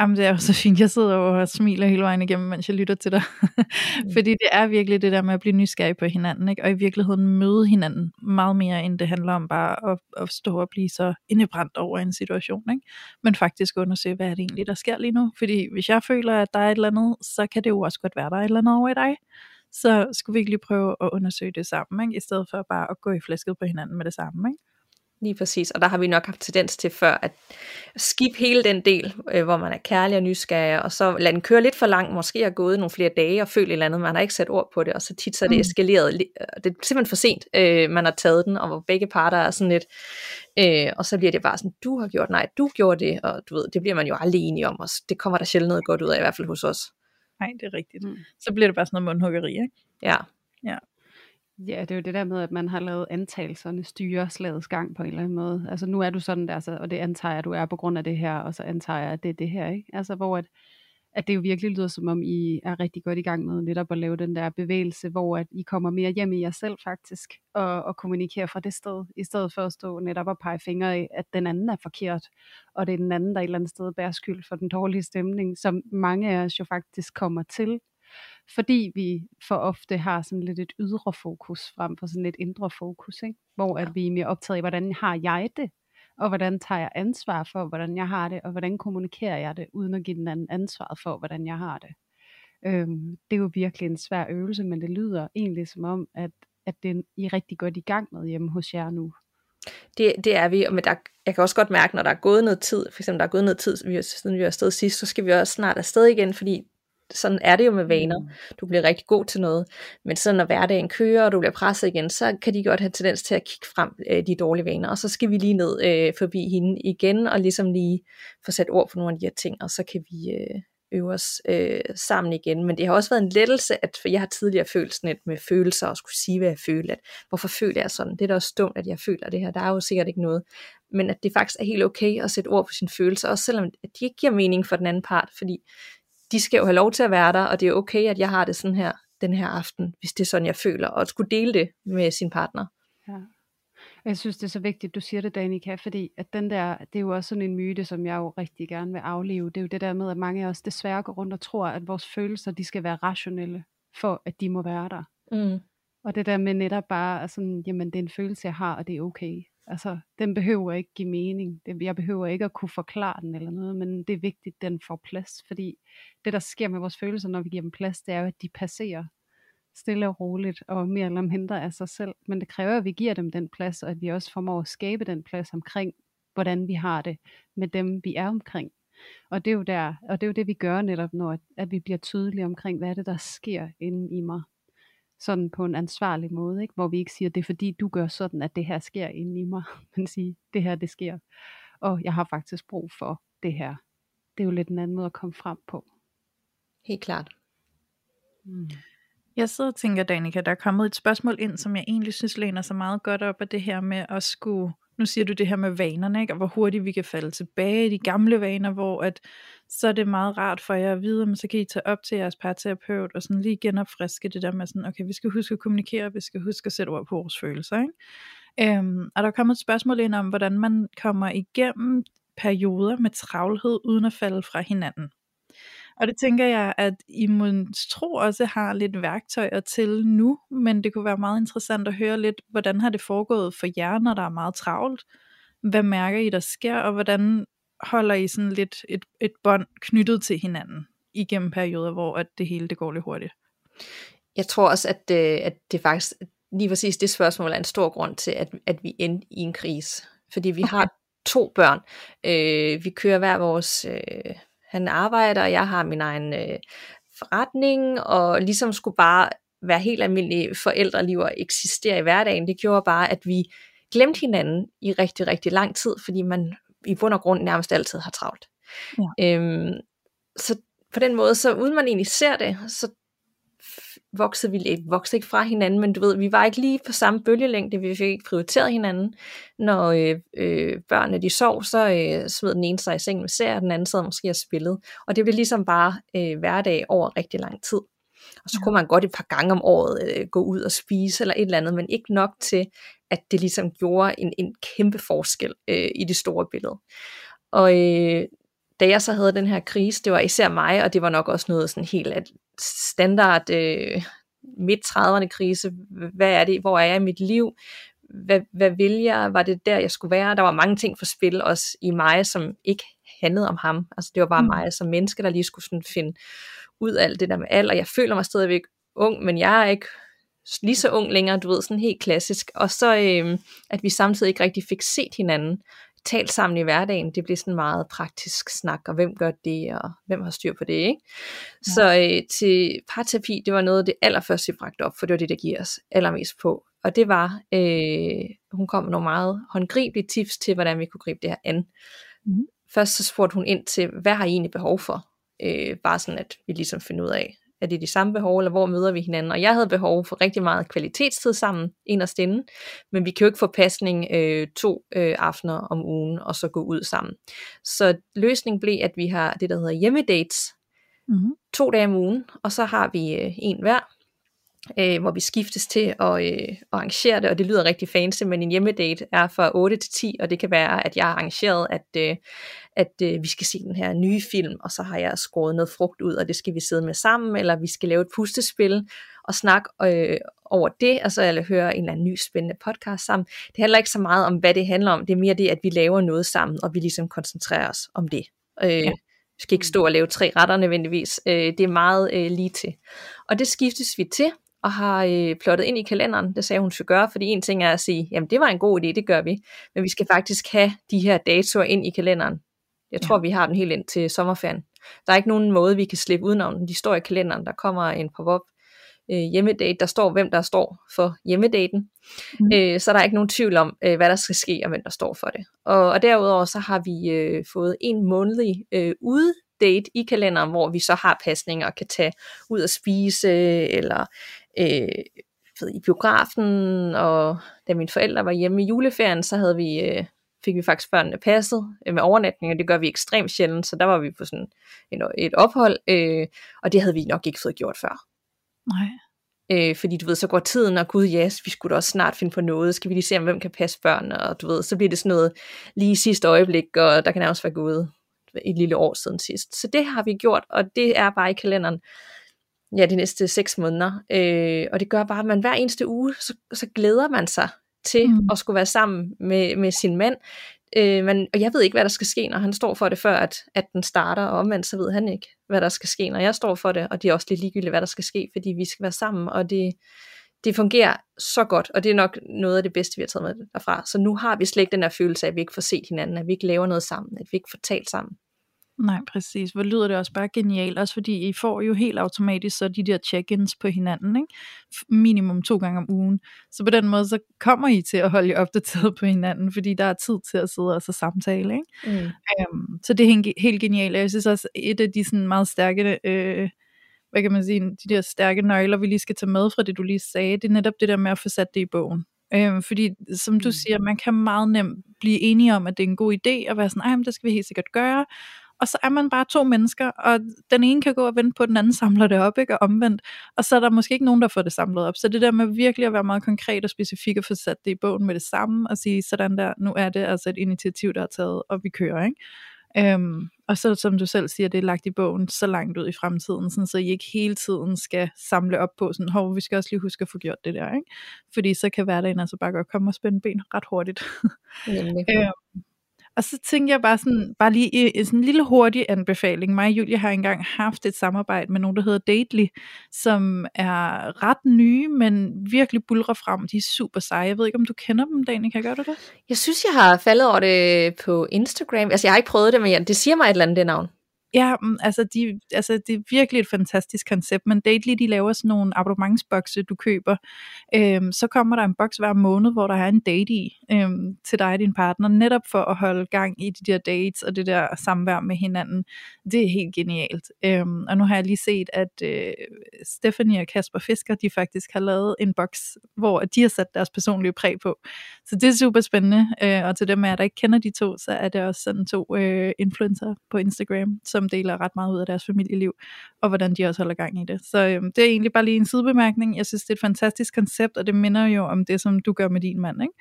Jamen, det er jo så fint, jeg sidder og smiler hele vejen igennem, mens jeg lytter til dig. Fordi det er virkelig det der med at blive nysgerrig på hinanden, ikke? Og i virkeligheden møde hinanden meget mere, end det handler om bare at stå og blive så indebrændt over en situation, ikke? Men faktisk undersøge, hvad er det egentlig, der sker lige nu? Fordi hvis jeg føler, at der er et eller andet, så kan det jo også godt være, der er et eller andet over i dig. Så skulle vi ikke lige prøve at undersøge det sammen, ikke? I stedet for bare at gå i flæsket på hinanden med det samme, ikke? Lige præcis, og der har vi nok haft tendens til før at skip hele den del, hvor man er kærlig og nysgerrig, og så lade den køre lidt for langt, måske har gået nogle flere dage og følt et eller andet, man har ikke sat ord på det, og så tit så er det eskaleret, det er simpelthen for sent, man har taget den, og hvor begge parter er sådan lidt, og så bliver det bare sådan, du har gjort, nej, du gjorde det, og du ved, det bliver man jo aldrig enige om, og det kommer der sjældent noget godt ud af, i hvert fald hos os. Nej, det er rigtigt. Så bliver det bare sådan noget mundhuggeri, ikke? Ja. Ja, det er jo det der med, at man har lavet antagelserne styre slagets gang på en eller anden måde. Altså nu er du sådan der, og det antager jeg, at du er på grund af det her, og så antager jeg, at det er det her, ikke? Altså hvor at det jo virkelig lyder som om, I er rigtig godt i gang med netop at lave den der bevægelse, hvor at I kommer mere hjem i jer selv faktisk, og kommunikerer fra det sted, i stedet for at stå netop og pege fingre af, at den anden er forkert, og det er den anden, der et eller andet sted bærer skyld for den dårlige stemning, som mange af os jo faktisk kommer til. fordi vi for ofte har sådan lidt et ydre fokus frem for sådan et indre fokus, ikke? Hvor at vi er mere optaget af, hvordan har jeg det, og hvordan tager jeg ansvar for, hvordan jeg har det, og hvordan kommunikerer jeg det, uden at give den anden ansvar for, hvordan jeg har det. Det er jo virkelig en svær øvelse, men det lyder egentlig som om, at det, I er rigtig godt i gang med hjemme hos jer nu. Det er vi, og jeg kan også godt mærke, når der er gået noget tid, for eksempel der er gået noget tid, siden vi var afsted sidst, så skal vi også snart afsted igen, fordi sådan er det jo med vaner. Du bliver rigtig god til noget, men så når hverdagen kører, og du bliver presset igen, så kan de godt have tendens til at kigge frem de dårlige vaner, og så skal vi lige ned forbi hende igen, og ligesom lige få sat ord på nogle af de her ting, og så kan vi øve os sammen igen. Men det har også været en lettelse, at jeg har tidligere følt sådan lidt med følelser, og skulle sige, hvad jeg føler, at hvorfor føler jeg sådan, det er da også dumt, at jeg føler det her, der er jo sikkert ikke noget, men at det faktisk er helt okay at sætte ord på sine følelser, også selvom at de ikke giver mening for den anden part, fordi de skal jo have lov til at være der, og det er okay, at jeg har det sådan her, den her aften, hvis det er sådan, jeg føler, og at skulle dele det med sin partner. Ja. Jeg synes, det er så vigtigt, du siger det, Danica, fordi at den der, det er jo også sådan en myte, som jeg jo rigtig gerne vil aflive. Det er jo det der med, at mange af os desværre går rundt og tror, at vores følelser, de skal være rationelle, for at de må være der. Mm. Og det der med netop bare, sådan, jamen det er en følelse, jeg har, og det er okay. Altså, den behøver ikke give mening. Jeg behøver ikke at kunne forklare den eller noget, men det er vigtigt, den får plads. Fordi det, der sker med vores følelser, når vi giver dem plads, det er jo, at de passerer stille og roligt og mere eller mindre af sig selv. Men det kræver, at vi giver dem den plads, og at vi også formår at skabe den plads omkring, hvordan vi har det med dem, vi er omkring. Og det er jo, det, vi gør netop, når at vi bliver tydelige omkring, hvad er det, der sker inde i mig. Sådan på en ansvarlig måde, ikke? Hvor vi ikke siger, det er fordi du gør sådan, at det her sker inde i mig, men sige, det her det sker, og jeg har faktisk brug for det her. Det er jo lidt en anden måde at komme frem på. Helt klart. Mm. Jeg sidder og tænker, Danica, der er kommet et spørgsmål ind, som jeg egentlig synes læner sig meget godt op af det her med at skulle, nu siger du det her med vanerne, ikke? Og hvor hurtigt vi kan falde tilbage i de gamle vaner, hvor at, så er det meget rart for jer at vide, men så kan I tage op til jeres parterapeut og sådan lige genopfriske det der med sådan, okay, vi skal huske at kommunikere, vi skal huske at sætte ord på vores følelser, ikke? Og der er kommet et spørgsmål ind om, hvordan man kommer igennem perioder med travlhed, uden at falde fra hinanden. Og det tænker jeg, at I tro også har lidt værktøjer til nu, men det kunne være meget interessant at høre lidt, hvordan har det foregået for jer, når der er meget travlt? Hvad mærker I, der sker, og hvordan holder I sådan lidt et bånd knyttet til hinanden igennem perioder, hvor at det hele det går lidt hurtigt? Jeg tror også, at det faktisk lige præcis det spørgsmål er en stor grund til, at vi endte i en krise. Fordi vi har to børn. Vi kører hver vores... Han arbejder, og jeg har min egen forretning, og ligesom skulle bare være helt almindelige forældreliv og eksistere i hverdagen. Det gjorde bare, at vi glemte hinanden i rigtig, rigtig lang tid, fordi man i bund og grund nærmest altid har travlt. Ja. Så på den måde, så uden man egentlig ser det, så voksede ikke fra hinanden, men du ved, vi var ikke lige på samme bølgelængde, vi fik ikke prioriteret hinanden. Når børnene de sov, så smed den ene sig i sengen med serier, og den anden sad måske og spillede. Og det blev ligesom bare hverdag over rigtig lang tid. Og så kunne man godt et par gange om året gå ud og spise eller et eller andet, men ikke nok til, at det ligesom gjorde en kæmpe forskel i det store billede. Og da jeg så havde den her krise, det var især mig, og det var nok også noget sådan helt at standard midt-30'erne krise. Hvad er det? Hvor er jeg i mit liv? Hvad vil jeg? Var det der, jeg skulle være? Der var mange ting for spil også i mig, som ikke handlede om ham. Altså det var bare mig som menneske, der lige skulle sådan finde ud af alt det der med alt. Og jeg føler mig stadigvæk ung, men jeg er ikke lige så ung længere, du ved, sådan helt klassisk. Og så at vi samtidig ikke rigtig fik set hinanden, talt sammen i hverdagen, det bliver sådan meget praktisk snak, og hvem gør det, og hvem har styr på det, ikke? Ja. Så til parterapi, det var noget af det allerførste, jeg bragte op, for det var det, der giver os allermest på. Og det var, hun kom med nogle meget håndgribelige tips til, hvordan vi kunne gribe det her an. Mm-hmm. Først så spurgte hun ind til, hvad har I egentlig behov for? Bare sådan, at vi ligesom finder ud af, er det de samme behov, eller hvor møder vi hinanden? Og jeg havde behov for rigtig meget kvalitetstid sammen, inderst inde, men vi kan jo ikke få pasning to aftener om ugen, og så gå ud sammen. Så løsningen blev, at vi har det, der hedder hjemmedates, 2 dage om ugen, og så har vi en hver, hvor vi skiftes til at arrangere det, og det lyder rigtig fancy, men en hjemmedate er fra 8 til 10, og det kan være, at jeg har arrangeret, at vi skal se den her nye film, og så har jeg skåret noget frugt ud, og det skal vi sidde med sammen, eller vi skal lave et pustespil og snakke over det, og så eller høre en eller anden ny spændende podcast sammen. Det handler ikke så meget om, hvad det handler om, det er mere det, at vi laver noget sammen, og vi ligesom koncentrerer os om det. Ja. Vi skal ikke stå og lave 3 retter nødvendigvis, det er meget lige til. Og det skiftes vi til, og har plottet ind i kalenderen, det sagde hun skulle gøre, fordi en ting er at sige, jamen det var en god idé, det gør vi, men vi skal faktisk have de her datoer ind i kalenderen. Jeg tror, vi har den helt ind til sommerferien. Der er ikke nogen måde, vi kan slippe udenom. De står i kalenderen, der kommer en pop-up hjemmedate, der står, hvem der står for hjemmedaten. Så der er ikke nogen tvivl om, hvad der skal ske, og hvem der står for det. Og derudover så har vi fået en månedlig uddate i kalenderen, hvor vi så har pasning og kan tage ud og spise, eller i biografen, og da mine forældre var hjemme i juleferien, så havde vi... fik vi faktisk børnene passet med overnatning, og det gør vi ekstremt sjældent, så der var vi på sådan et ophold, og det havde vi nok ikke fået gjort før. Nej. Fordi du ved, så går tiden, og gud ja, vi skulle da også snart finde på noget, skal vi lige se, om hvem kan passe børn, og du ved, så bliver det sådan noget lige i sidste øjeblik, og der kan nærmest være gået et lille år siden sidst. Så det har vi gjort, og det er bare i kalenderen, ja, de næste 6 måneder, og det gør bare, at man hver eneste uge, så glæder man sig til at skulle være sammen med sin mand, og jeg ved ikke, hvad der skal ske, når han står for det, før at den starter, og omvendt så ved han ikke, hvad der skal ske, når jeg står for det, og det er også lidt ligegyldigt, hvad der skal ske, fordi vi skal være sammen, og det fungerer så godt, og det er nok noget af det bedste, vi har taget med derfra, så nu har vi slet ikke den her følelse af, at vi ikke får set hinanden, at vi ikke laver noget sammen, at vi ikke får talt sammen. Nej, præcis. Hvor lyder det også bare genialt, også fordi I får jo helt automatisk så de der check-ins på hinanden, ikke? Minimum 2 gange om ugen. Så på den måde, så kommer I til at holde jer opdateret på hinanden, fordi der er tid til at sidde og så samtale, ikke? Så det er helt genialt. Jeg synes også, et af de sådan meget stærke, hvad kan man sige, de der stærke nøgler, vi lige skal tage med fra det, du lige sagde, det er netop det der med at få sat det i bogen. Fordi som du siger, man kan meget nemt blive enige om, at det er en god idé at være sådan, men det skal vi helt sikkert gøre. Og så er man bare 2 mennesker, og den ene kan gå og vente på, at den anden samler det op, ikke? Og omvendt. Og så er der måske ikke nogen, der får det samlet op. Så det der med virkelig at være meget konkret og specifik og få sat det i bogen med det samme, og sige, sådan der, nu er det altså et initiativ, der er taget, og vi kører, ikke? Og så som du selv siger, det er lagt i bogen så langt ud i fremtiden, sådan, så I ikke hele tiden skal samle op på, sådan, vi skal også lige huske at få gjort det der, ikke? Fordi så kan hverdagen altså bare godt komme og spænde ben ret hurtigt. Og så tænker jeg bare sådan, bare lige sådan en lille hurtig anbefaling. Mig og Julie har engang haft et samarbejde med nogen, der hedder Dately, som er ret nye, men virkelig buldrer frem. De er super seje. Jeg ved ikke, om du kender dem, Danica. Gør du det? Jeg synes, jeg har faldet over det på Instagram. Altså, jeg har ikke prøvet det, men det siger mig et eller andet, det navn. Ja, altså det er virkelig et fantastisk koncept, men Dately, de laver sådan nogle abonnementsbokse, du køber. Så kommer der en boks hver måned, hvor der er en date i til dig og din partner, netop for at holde gang i de der dates og det der samvær med hinanden. Det er helt genialt. Og nu har jeg lige set, at Stephanie og Kasper Fisker, de faktisk har lavet en boks, hvor de har sat deres personlige præg på. Så det er super spændende, og til dem af jer, der ikke kender de 2, så er det også sådan 2 influencer på Instagram, som deler ret meget ud af deres familieliv, og hvordan de også holder gang i det. Så det er egentlig bare lige en sidebemærkning. Jeg synes, det er et fantastisk koncept, og det minder jo om det, som du gør med din mand, ikke?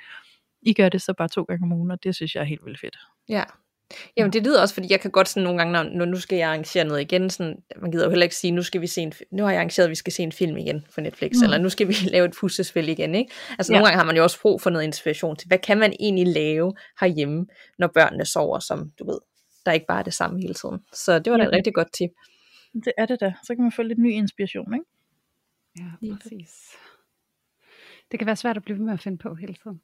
I gør det så bare 2 gange om ugen, og det synes jeg er helt vildt fedt. Ja, jamen det lyder også, fordi jeg kan godt sådan nogle gange, når nu skal jeg arrangere noget igen, sådan, man gider jo heller ikke sige, nu har jeg arrangeret, at vi skal se en film igen på Netflix, eller nu skal vi lave et puslespil igen, ikke? Altså nogle gange har man jo også brug for noget inspiration til, hvad kan man egentlig lave herhjemme, når børnene sover, som du ved, der ikke bare er det samme hele tiden. Så det var da et rigtig godt tip. Det er det da. Så kan man få lidt ny inspiration, ikke? Ja, præcis. Det kan være svært at blive ved med at finde på hele tiden.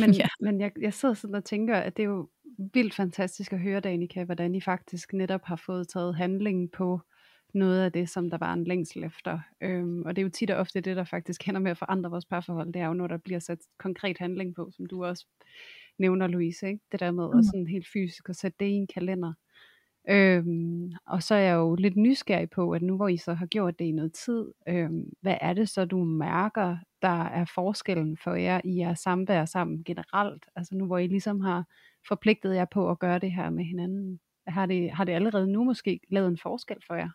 Men, men jeg sidder sådan og tænker, at det er jo vildt fantastisk at høre, Danica, hvordan I faktisk netop har fået taget handlingen på noget af det, som der var en længsel efter. Og det er jo tit og ofte det, der faktisk hænder med at forandre vores parforhold. Det er jo, når der bliver sat konkret handling på, som du også nævner, Louise, ikke? Det der med at sådan helt fysisk at sætte det i en kalender. Og så er jeg jo lidt nysgerrig på, at nu hvor I så har gjort det i noget tid, hvad er det så du mærker, der er forskellen for jer i jeres samvær sammen generelt? Altså nu hvor I ligesom har forpligtet jer på at gøre det her med hinanden, har det allerede nu måske lavet en forskel for jer?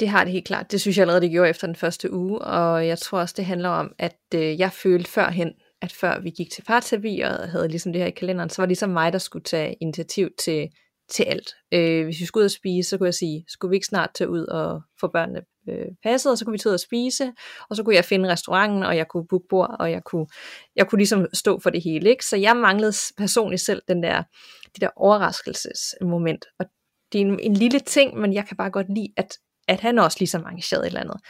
Det har det helt klart. Det synes jeg allerede, det gjorde efter den første uge, og jeg tror også, det handler om, at jeg følte førhen, at før vi gik til parterapi og havde ligesom det her i kalenderen, så var det ligesom mig, der skulle tage initiativ til alt. Hvis vi skulle ud og spise, så kunne jeg sige, skulle vi ikke snart tage ud og få børnene passet, og så kunne vi tage ud og spise, og så kunne jeg finde restauranten, og jeg kunne booke bord, og jeg kunne ligesom stå for det hele, ikke? Så jeg manglede personligt selv det der overraskelsesmoment, og det er en lille ting, men jeg kan bare godt lide, at han også ligesom arrangerede et eller andet.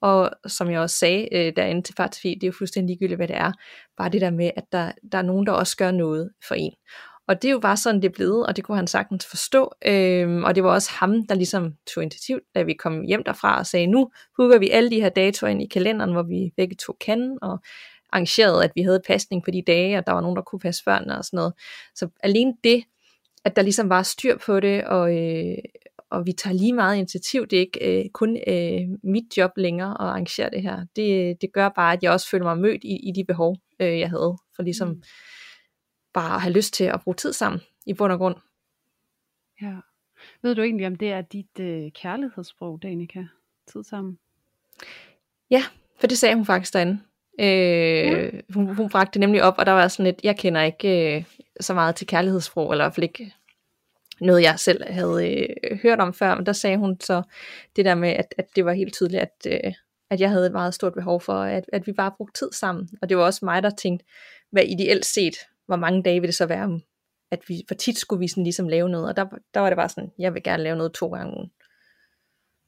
Og som jeg også sagde derinde til parterapi, det er jo fuldstændig ligegyldigt, hvad det er. Bare det der med, at der er nogen, der også gør noget for en. Og det er jo bare sådan, det er blevet, og det kunne han sagtens forstå. Og det var også ham, der ligesom tog initiativ, da vi kom hjem derfra og sagde, nu hugger vi alle de her datoer ind i kalenderen, hvor vi begge to kan, og arrangerede, at vi havde pasning på de dage, og der var nogen, der kunne passe børnene og sådan noget. Så alene det, at der ligesom var styr på det, og vi tager lige meget initiativ, det er ikke kun mit job længere at arrangere det her. Det gør bare, at jeg også føler mig mødt i de behov, jeg havde, for ligesom bare at have lyst til at bruge tid sammen, i bund og grund. Ja. Ved du egentlig, om det er dit kærlighedssprog, Danica? Tid sammen? Ja, for det sagde hun faktisk derinde. Hun bragte det nemlig op, og der var sådan et, jeg kender ikke så meget til kærlighedssprog, eller i hvert fald ikke noget jeg selv havde hørt om før, men der sagde hun så det der med, at det var helt tydeligt, at jeg havde et meget stort behov for, at vi bare brugte tid sammen, og det var også mig, der tænkte, hvad ideelt set, hvor mange dage vil det så være, at vi, for tit skulle vi sådan ligesom lave noget, og der var det bare sådan, jeg vil gerne lave noget 2 gange ugen.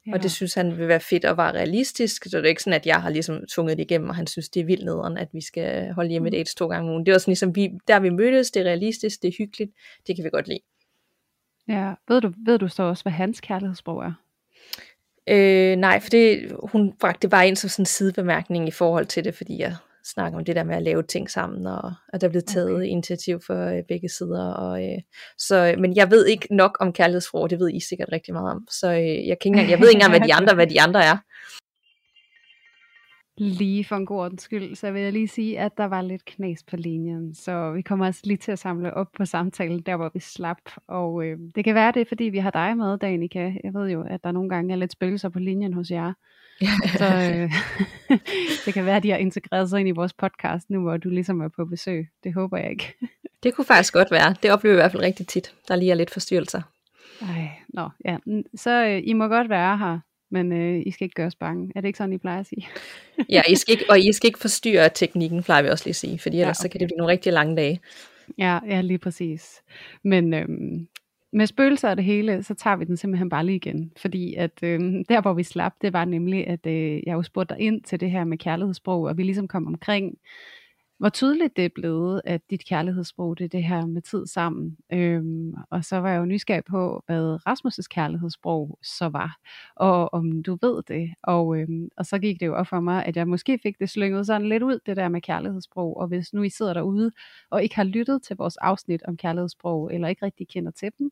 Ja. Og det synes han vil være fedt og være realistisk, så det er ikke sådan, at jeg har ligesom tvunget det igennem, og han synes, det er vildt nederen, at vi skal holde hjemme dates 2 gange ugen. Det var sådan ligesom, vi mødtes, det er realistisk, det er hyggeligt, det kan vi godt lide. Ja, ved du så også, hvad hans kærlighedssprog er? Nej, for hun bragte det bare ind som sådan en sidebemærkning i forhold til det, fordi jeg snakker om det der med at lave ting sammen, og at der blev taget initiativ for begge sider. Men jeg ved ikke nok om kærlighedssprog, det ved I sikkert rigtig meget om, så jeg ved ikke engang, hvad de andre er. Lige for en god ordens skyld, så vil jeg lige sige, at der var lidt knas på linjen, så vi kommer altså lige til at samle op på samtalen, der hvor vi slap, og det kan være det, fordi vi har dig med, Danica. Jeg ved jo, at der nogle gange er lidt spøgelser på linjen hos jer, så det kan være, at de har integreret sig ind i vores podcast nu, hvor du ligesom er på besøg. Det håber jeg ikke. Det kunne faktisk godt være, det oplever jeg i hvert fald rigtig tit, der lige er lidt forstyrrelser. Så I må godt være her. Men I skal ikke gøre os bange. Er det ikke sådan, I plejer at sige? Ja, I skal ikke forstyrre teknikken, plejer vi også lige at sige. Fordi ellers så kan det blive nogle rigtig lange dage. Ja, lige præcis. Men med spøgelser og det hele, så tager vi den simpelthen bare lige igen. Fordi at der, hvor vi slap, det var nemlig, at jeg jo spurgte dig ind til det her med kærlighedssprog. Og vi ligesom kom omkring, hvor tydeligt det er blevet, at dit kærlighedssprog, det er det her med tid sammen. Og så var jeg jo nysgerrig på, hvad Rasmus' kærlighedssprog så var, og om du ved det. Og så gik det jo op for mig, at jeg måske fik det slynget sådan lidt ud, det der med kærlighedssprog. Og hvis nu I sidder derude, og ikke har lyttet til vores afsnit om kærlighedssprog, eller ikke rigtig kender til dem,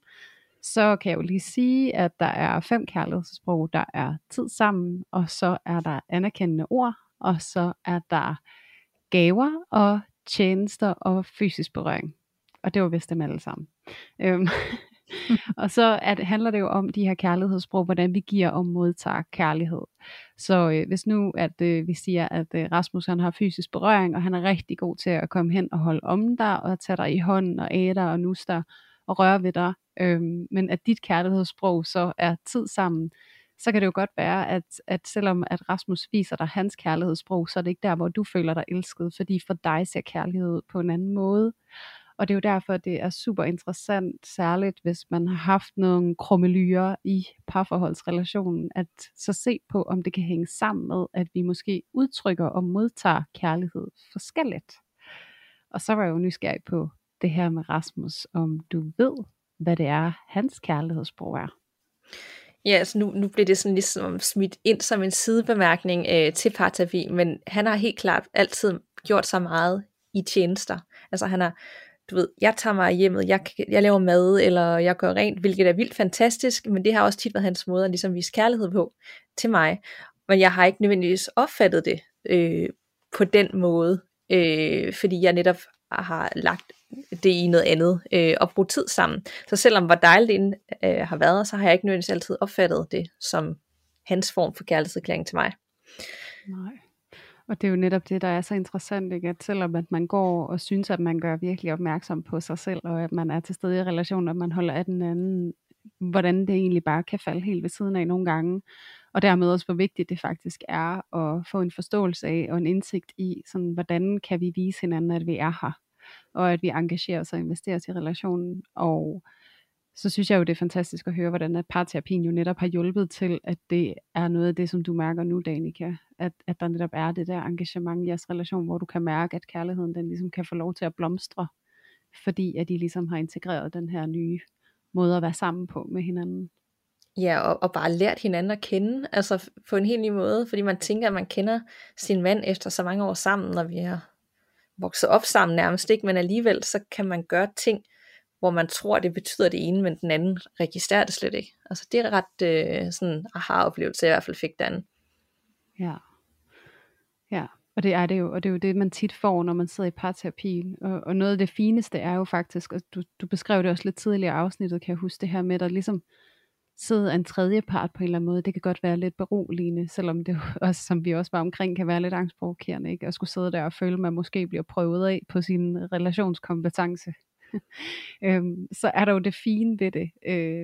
så kan jeg jo lige sige, at der er 5 kærlighedssprog. Der er tid sammen, og så er der anerkendende ord, og så er der gaver og tjenester og fysisk berøring. Og det var vist dem alle sammen. Og så handler det jo om de her kærlighedssprog, hvordan vi giver og modtager kærlighed. Så hvis nu vi siger, at Rasmus han har fysisk berøring, og han er rigtig god til at komme hen og holde om dig, og tage dig i hånden og æde dig og nusse dig og røre ved dig, men at dit kærlighedssprog så er tid sammen, så kan det jo godt være, at selvom at Rasmus viser dig hans kærlighedssprog, så er det ikke der, hvor du føler dig elsket, fordi for dig ser kærlighed på en anden måde. Og det er jo derfor, det er super interessant, særligt hvis man har haft nogle krummelyre i parforholdsrelationen, at så se på, om det kan hænge sammen med, at vi måske udtrykker og modtager kærlighed forskelligt. Og så var jeg jo nysgerrig på det her med Rasmus, om du ved, hvad det er, hans kærlighedssprog er. Ja, altså nu blev det sådan ligesom smidt ind som en sidebemærkning til parterapi, men han har helt klart altid gjort så meget i tjenester. Altså han har, du ved, jeg tager mig hjemmet, jeg laver mad, eller jeg gør rent, hvilket er vildt fantastisk, men det har også tit været hans måde at ligesom vise kærlighed på til mig. Men jeg har ikke nødvendigvis opfattet det på den måde, fordi jeg netop har lagt det i noget andet, og bruge tid sammen. Så selvom hvor dejligt det har været, så har jeg ikke nødvendigvis altid opfattet det som hans form for kærlighedserklæring til mig. Nej. Og det er jo netop det, der er så interessant, ikke? At selvom at man går og synes, at man gør virkelig opmærksom på sig selv, og at man er til stede i relationen, og man holder af den anden, hvordan det egentlig bare kan falde helt ved siden af nogle gange. Og dermed også, hvor vigtigt det faktisk er at få en forståelse af og en indsigt i, sådan, hvordan kan vi vise hinanden, at vi er her, og at vi engagerer os og investerer os i relationen. Og så synes jeg jo, det er fantastisk at høre, hvordan at parterapien jo netop har hjulpet til, at det er noget af det, som du mærker nu, Danica. At der netop er det der engagement i jeres relation, hvor du kan mærke, at kærligheden den ligesom kan få lov til at blomstre, fordi at I ligesom har integreret den her nye måde at være sammen på med hinanden. Ja, og bare lært hinanden at kende, altså på en helt ny måde, fordi man tænker, at man kender sin mand efter så mange år sammen, når vi har vokset op sammen nærmest, ikke? Men alligevel så kan man gøre ting, hvor man tror, det betyder det ene, men den anden registrerer det slet ikke. Altså det er ret sådan aha-oplevelse, jeg i hvert fald fik derinde. Ja, ja. Og det er det jo, og det er jo det, man tit får, når man sidder i parterapien. Og noget af det fineste er jo faktisk, og du beskrev det også lidt tidligere i afsnittet, kan jeg huske det her med, at ligesom sidde en tredje part på en eller anden måde. Det kan godt være lidt beroligende, selvom det også, som vi også var omkring, kan være lidt angstprovokerende, ikke? At skulle sidde der og føle, at man måske bliver prøvet af på sin relationskompetence. Så er der jo det fine ved det,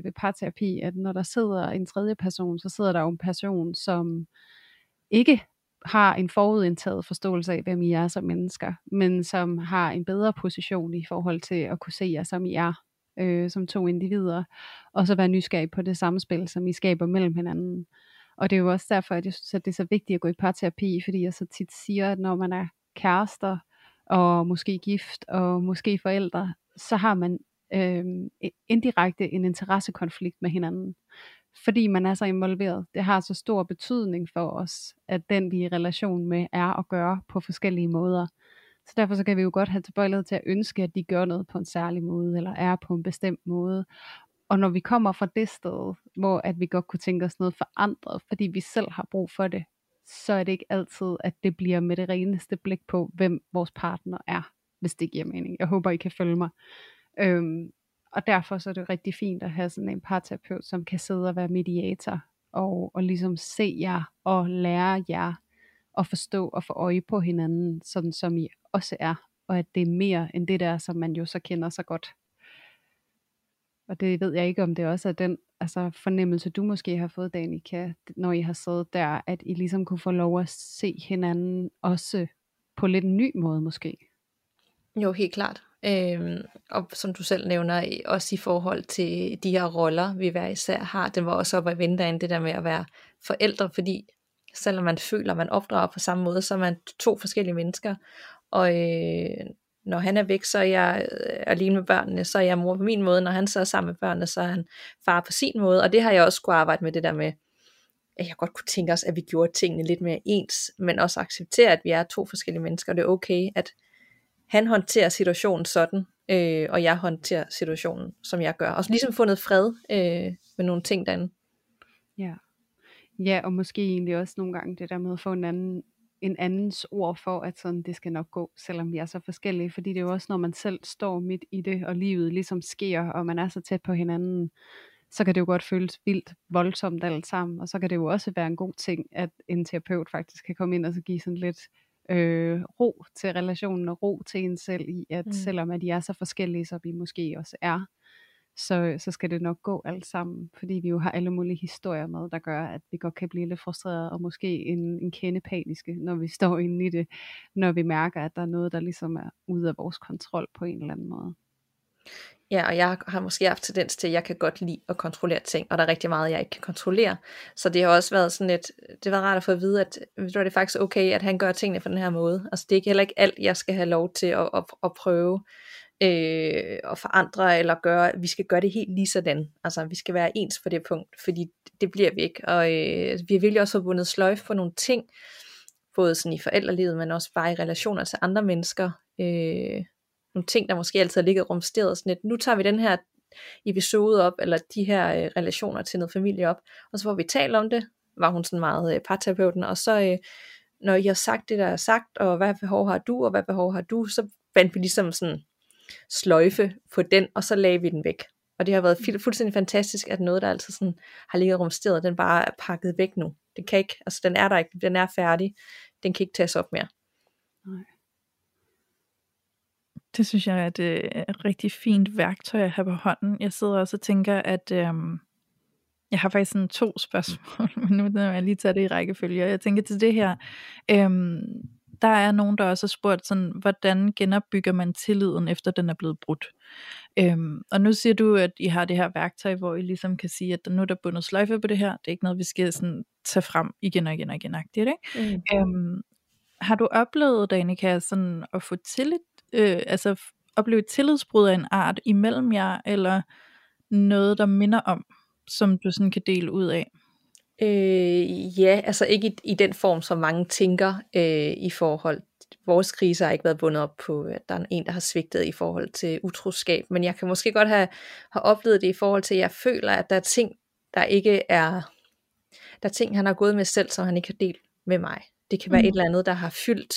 ved parterapi, at når der sidder en tredje person, så sidder der jo en person, som ikke har en forudindtaget forståelse af, hvem I er som mennesker, men som har en bedre position i forhold til at kunne se jer, som I er, som to individer, og så være nysgerrig på det samspil, som I skaber mellem hinanden. Og det er jo også derfor, at jeg synes, at det er så vigtigt at gå i parterapi, fordi jeg så tit siger, at når man er kærester, og måske gift, og måske forældre, så har man indirekte en interessekonflikt med hinanden, fordi man er så involveret. Det har så stor betydning for os, at den vi er i relation med er at gøre på forskellige måder. Så derfor så kan vi jo godt have tilbøjelighed til at ønske, at de gør noget på en særlig måde, eller er på en bestemt måde. Og når vi kommer fra det sted, hvor at vi godt kunne tænke os noget forandret, fordi vi selv har brug for det, så er det ikke altid, at det bliver med det reneste blik på, hvem vores partner er, hvis det giver mening. Jeg håber, I kan følge mig. Og derfor så er det rigtig fint at have sådan en parterapeut, som kan sidde og være mediator, og ligesom se jer, og lære jer, at forstå og få øje på hinanden, sådan som I også er, og at det er mere end det der, som man jo så kender så godt. Og det ved jeg ikke, om det også er den fornemmelse, du måske har fået, Danica, når I har siddet der, at I ligesom kunne få lov at se hinanden, også på lidt en ny måde måske. Jo, helt klart. Og som du selv nævner, også i forhold til de her roller, vi hver især har. Den var også oppe i vinterinde, det der med at være forældre, fordi selvom man føler, man opdrager på samme måde, så er man to forskellige mennesker. Og når han er væk, så er jeg alene med børnene, så er jeg mor på min måde. Når han så er sammen med børnene, så er han far på sin måde. Og det har jeg også skulle arbejde med, det der med, at jeg godt kunne tænke os, at vi gjorde tingene lidt mere ens, men også acceptere, at vi er to forskellige mennesker. Det er okay, at han håndterer situationen sådan, og jeg håndterer situationen, som jeg gør. Og så ligesom fundet fred med nogle ting derinde. Ja. Ja, og måske egentlig også nogle gange det der med at få en andens ord for, at sådan det skal nok gå, selvom vi er så forskellige. Fordi det er jo også, når man selv står midt i det, og livet ligesom sker, og man er så tæt på hinanden, så kan det jo godt føles vildt voldsomt alt sammen. Og så kan det jo også være en god ting, at en terapeut faktisk kan komme ind og så give sådan lidt ro til relationen og ro til en selv i, at selvom at I er så forskellige, som I måske også er, så skal det nok gå alt sammen, fordi vi jo har alle mulige historier med, der gør, at vi godt kan blive lidt frustreret og måske en kende paniske, når vi står inde i det, når vi mærker, at der er noget, der ligesom er ude af vores kontrol på en eller anden måde. Ja, og jeg har måske haft tendens til, at jeg kan godt lide at kontrollere ting, og der er rigtig meget, jeg ikke kan kontrollere. Så det har også været sådan et, det var rart at få at vide, at det var faktisk okay, at han gør tingene på den her måde. Altså det er heller ikke alt, jeg skal have lov til at prøve og forandre eller gøre. Vi skal gøre det helt lige sådan. Altså vi skal være ens på det punkt, fordi det bliver vi ikke. Og vi har virkelig også bundet sløjf på nogle ting, både sådan i forældrelivet, men også bare i relationer til andre mennesker. Nogle ting, der måske altid har ligget rumsteret sådan lidt. Nu tager vi den her episode op, eller de her relationer til noget familie op, og så får vi talt om det, var hun sådan meget parterapeuten, og så når I har sagt det, der er sagt, og hvad behov har du, og hvad behov har du, så bandt vi ligesom sådan sløjfe på den, og så lagde vi den væk. Og det har været fuldstændig fantastisk, at noget, der altid sådan har ligget rumsteret, den bare er pakket væk nu. Den kan ikke, altså den er der ikke, den er færdig. Den kan ikke tages op mere. Nej. Det synes jeg er et rigtig fint værktøj at have på hånden. Jeg sidder også og tænker, at jeg har faktisk sådan 2 spørgsmål, men nu må jeg lige tage det i rækkefølge. Jeg tænker til det her, der er nogen, der også har spurgt sådan, hvordan genopbygger man tilliden, efter den er blevet brudt? Og nu siger du, at I har det her værktøj, hvor I ligesom kan sige, at nu er der bundet sløjfer på det her, det er ikke noget, vi skal sådan tage frem igen og igen og igen, ikke? Mm. Har du oplevet, Danica, sådan at få tillid, opleve et tillidsbrud af en art imellem jer, eller noget, der minder om, som du sådan kan dele ud af? Ja, altså ikke i den form, som mange tænker i forhold. Vores kriser har ikke været bundet op på, at der er en, der har svigtet i forhold til utroskab, men jeg kan måske godt have oplevet det i forhold til, at jeg føler, at der er ting, der er ting, han har gået med selv, som han ikke har delt med mig. Det kan være et eller andet, der har fyldt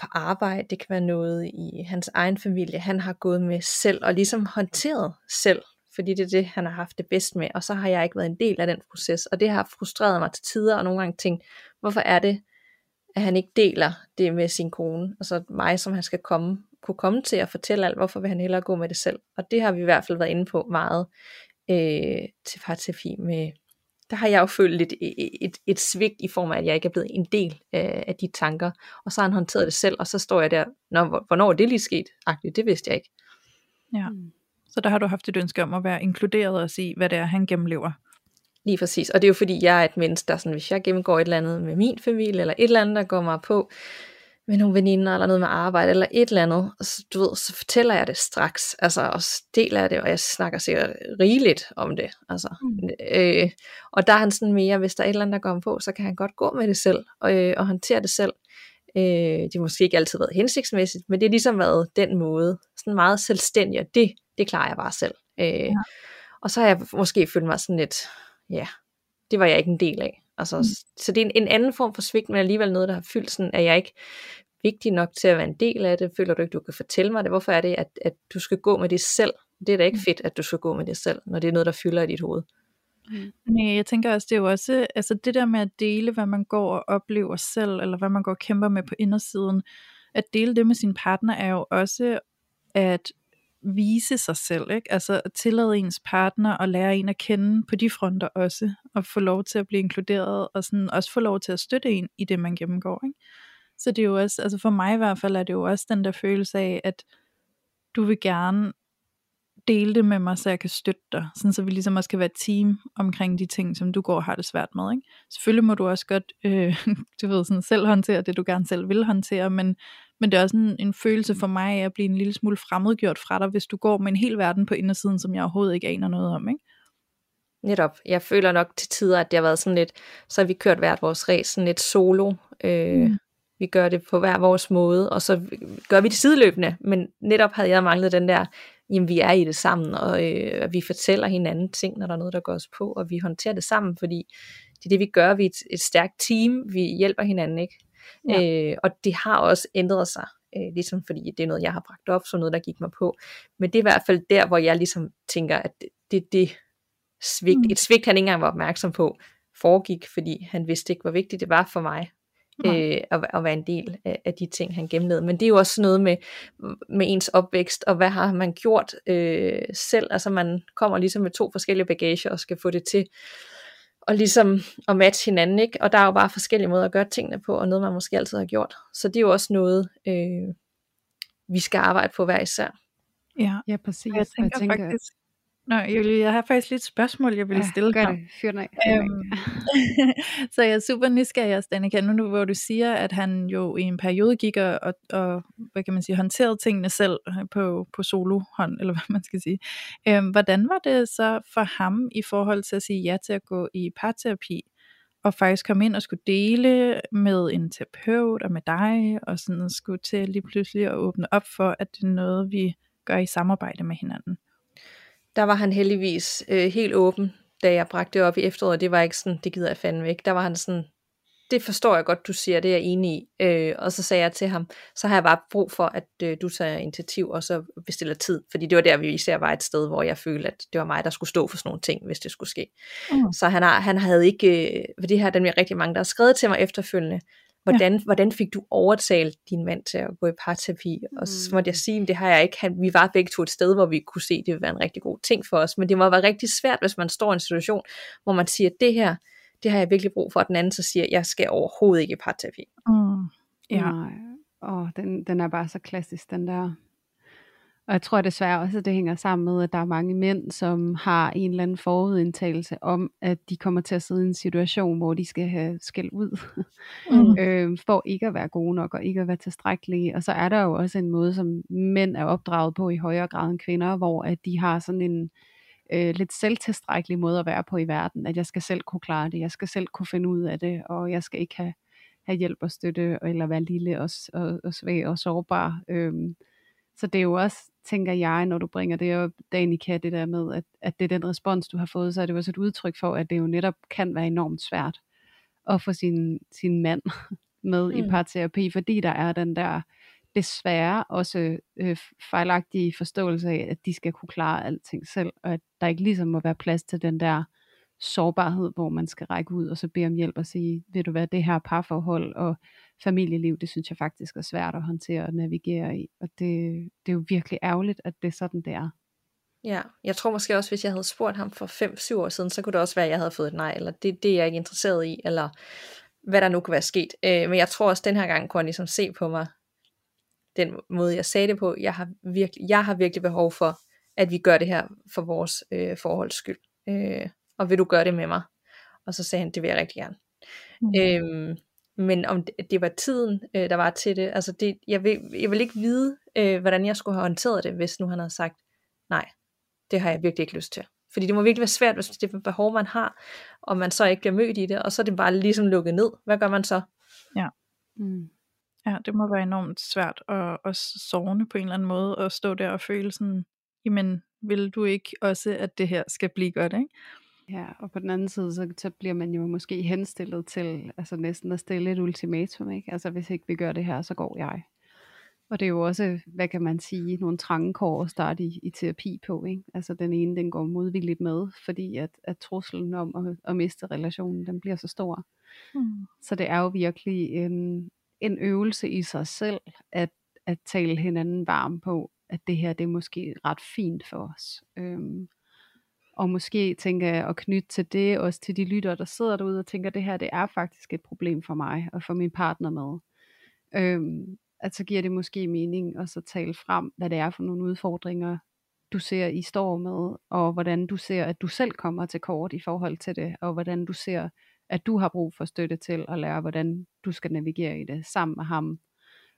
på arbejde, det kan være noget i hans egen familie, han har gået med selv, og ligesom håndteret selv, fordi det er det, han har haft det bedst med, og så har jeg ikke været en del af den proces, og det har frustreret mig til tider, og nogle gange tænkt, hvorfor er det, at han ikke deler det med sin kone, altså mig, som han skal kunne komme til at fortælle alt, hvorfor vil han hellere gå med det selv, og det har vi i hvert fald været inde på meget til parterapi med. Der har jeg jo følt et svigt i form af, at jeg ikke er blevet en del af de tanker, og så har han håndteret det selv, og så står jeg der, hvornår er det lige sket? Det vidste jeg ikke. Ja. Så der har du haft et ønske om at være inkluderet og sige, hvad det er, han gennemlever. Lige præcis, og det er jo fordi, jeg er et menneske, der sådan, hvis jeg gennemgår et eller andet med min familie, eller et eller andet, der går mig på med nogle veninder, eller noget med arbejde, eller et eller andet, så, du ved, så fortæller jeg det straks, altså, og deler jeg det, og jeg snakker sikkert rigeligt om det, altså. Og der er han sådan mere, hvis der er et eller andet, der går mig på, så kan han godt gå med det selv, og håndtere det selv. Det har måske ikke altid været hensigtsmæssigt, men det har ligesom været den måde, sådan meget selvstændig, og det klarer jeg bare selv. Ja. Og så har jeg måske følt mig sådan lidt, ja, det var jeg ikke en del af. Altså, så det er en anden form for svigt, men alligevel noget, der har fyldt sådan, at jeg ikke vigtig nok til at være en del af det. Føler du ikke, du kan fortælle mig det? Hvorfor er det, at du skal gå med det selv? Det er da ikke fedt, at du skal gå med det selv, når det er noget, der fylder i dit hoved. Nej, jeg tænker også, det er jo også, altså det der med at dele, hvad man går og oplever selv, eller hvad man går og kæmper med på indersiden, at dele det med sin partner, er jo også at vise sig selv, ikke? Altså at tillade ens partner og lære en at kende på de fronter også, og få lov til at blive inkluderet, og sådan også få lov til at støtte en i det, man gennemgår, ikke? Så det er jo også, altså for mig i hvert fald, er det jo også den der følelse af, at du vil gerne dele det med mig, så jeg kan støtte dig, sådan så vi ligesom også kan være et team omkring de ting, som du går og har det svært med, ikke? Selvfølgelig må du også godt du ved, sådan selv håndtere det, du gerne selv vil håndtere, men det er også en følelse for mig, at blive en lille smule fremmedgjort fra dig, hvis du går med en hel verden på indersiden, som jeg overhovedet ikke aner noget om, ikke? Netop, jeg føler nok til tider, at det har været sådan lidt, så har vi kørt hvert vores ræs, sådan lidt solo, vi gør det på hver vores måde, og så gør vi det sideløbende, men netop havde jeg manglet den der, jamen vi er i det sammen, og vi fortæller hinanden ting, når der er noget, der går os på, og vi håndterer det sammen, fordi det er det, vi gør, vi er et stærkt team, vi hjælper hinanden, ikke? Ja. Og det har også ændret sig, ligesom fordi det er noget, jeg har bragt op, så noget, der gik mig på, men det er i hvert fald der, hvor jeg ligesom tænker, at det svigt, et svigt, han ikke engang var opmærksom på, foregik, fordi han vidste ikke, hvor vigtigt det var for mig, at være en del af de ting, han gennemlevede. Men det er jo også noget med ens opvækst, og hvad har man gjort selv, altså man kommer ligesom med 2 forskellige bagager, og skal få det til og ligesom at matche hinanden, ikke? Og der er jo bare forskellige måder at gøre tingene på, og noget man måske altid har gjort, så det er jo også noget vi skal arbejde på hver især. Ja, præcis. Jeg tænker faktisk... Nå, Julie, jeg har faktisk lidt spørgsmål, jeg ville stille dig. Så jeg er super nysgerrig også, Danica, nu hvor du siger, at han jo i en periode gik og hvad kan man sige, håndterede tingene selv på solohånd, eller hvad man skal sige. Hvordan var det så for ham i forhold til at sige ja til at gå i parterapi, og faktisk komme ind og skulle dele med en terapeut og med dig, og sådan skulle til lige pludselig at åbne op for, at det er noget, vi gør i samarbejde med hinanden? Der var han heldigvis helt åben, da jeg bragte det op i efteråret. Det var ikke sådan, det gider jeg fandme ikke. Der var han sådan, det forstår jeg godt, du siger, det er jeg enig i. Og så sagde jeg til ham, så har jeg bare brug for, at du tager initiativ og så bestiller tid. Fordi det var der, vi især var et sted, hvor jeg følte, at det var mig, der skulle stå for sådan nogle ting, hvis det skulle ske. Mm. Så han havde ikke, for det her, den er rigtig mange, der har skrevet til mig efterfølgende, hvordan fik du overtalt din mand til at gå i parterapi? Og så måtte jeg sige, det har jeg ikke. Vi var begge to et sted, hvor vi kunne se, at det ville være en rigtig god ting for os. Men det må være rigtig svært, hvis man står i en situation, hvor man siger, at det her, det har jeg virkelig brug for. Og den anden så siger, at jeg skal overhovedet ikke i parterapi. Den er bare så klassisk, den der. Og jeg tror desværre også, at det hænger sammen med, at der er mange mænd, som har en eller anden forudindtagelse om, at de kommer til at sidde i en situation, hvor de skal have skæld ud, for ikke at være gode nok, og ikke at være tilstrækkelige. Og så er der jo også en måde, som mænd er opdraget på i højere grad end kvinder, hvor at de har sådan en lidt selvtilstrækkelig måde at være på i verden, at jeg skal selv kunne klare det, jeg skal selv kunne finde ud af det, og jeg skal ikke have hjælp og støtte, eller være lille og svag og sårbar. Så det er jo også, tænker jeg, når du bringer det op, Danica, det der med, at det er den respons, du har fået, så er det også et udtryk for, at det jo netop kan være enormt svært at få sin mand med i parterapi, fordi der er den der desværre også fejlagtige forståelse af, at de skal kunne klare alting selv, og at der ikke ligesom må være plads til den der sårbarhed, hvor man skal række ud og så bede om hjælp og sige, ved du hvad, det her parforhold og familieliv, det synes jeg faktisk er svært at håndtere og navigere i, og det er jo virkelig ærgerligt, at det er sådan, det er. Ja, jeg tror måske også, hvis jeg havde spurgt ham for 5-7 år siden, så kunne det også være, at jeg havde fået et nej, eller det er jeg ikke interesseret i, eller hvad der nu kunne være sket, men jeg tror også, den her gang kunne han ligesom se på mig, den måde, jeg sagde det på, jeg har virkelig behov for, at vi gør det her for vores forholds skyld, og vil du gøre det med mig? Og så sagde han, det vil jeg rigtig gerne. Men om det var tiden, der var til det, altså det, jeg vil ikke vide, hvordan jeg skulle have håndteret det, hvis nu han havde sagt, nej, det har jeg virkelig ikke lyst til. Fordi det må virkelig være svært, hvis det er behov, man har, og man så ikke bliver mødt i det, og så er det bare ligesom lukket ned. Hvad gør man så? Ja. Ja, det må være enormt svært og sårende på en eller anden måde, at stå der og føle sådan, jamen, vil du ikke også, at det her skal blive godt, ikke? Ja, og på den anden side, så bliver man jo måske henstillet til, altså næsten at stille et ultimatum, ikke? Altså hvis ikke vi gør det her, så går jeg. Og det er jo også, hvad kan man sige, nogle trangekår at starte i terapi på, ikke? Altså den ene, den går modvilligt med, fordi at truslen om at miste relationen, den bliver så stor. Så det er jo virkelig en øvelse i sig selv, at tale hinanden varm på, at det her, det er måske ret fint for os. Og måske tænker jeg at knytte til det, også til de lyttere, der sidder derude og tænker, det her, det er faktisk et problem for mig og for min partner med. At så giver det måske mening at så tale frem, hvad det er for nogle udfordringer, du ser, I står med, og hvordan du ser, at du selv kommer til kort i forhold til det, og hvordan du ser, at du har brug for støtte til at lære, hvordan du skal navigere i det sammen med ham.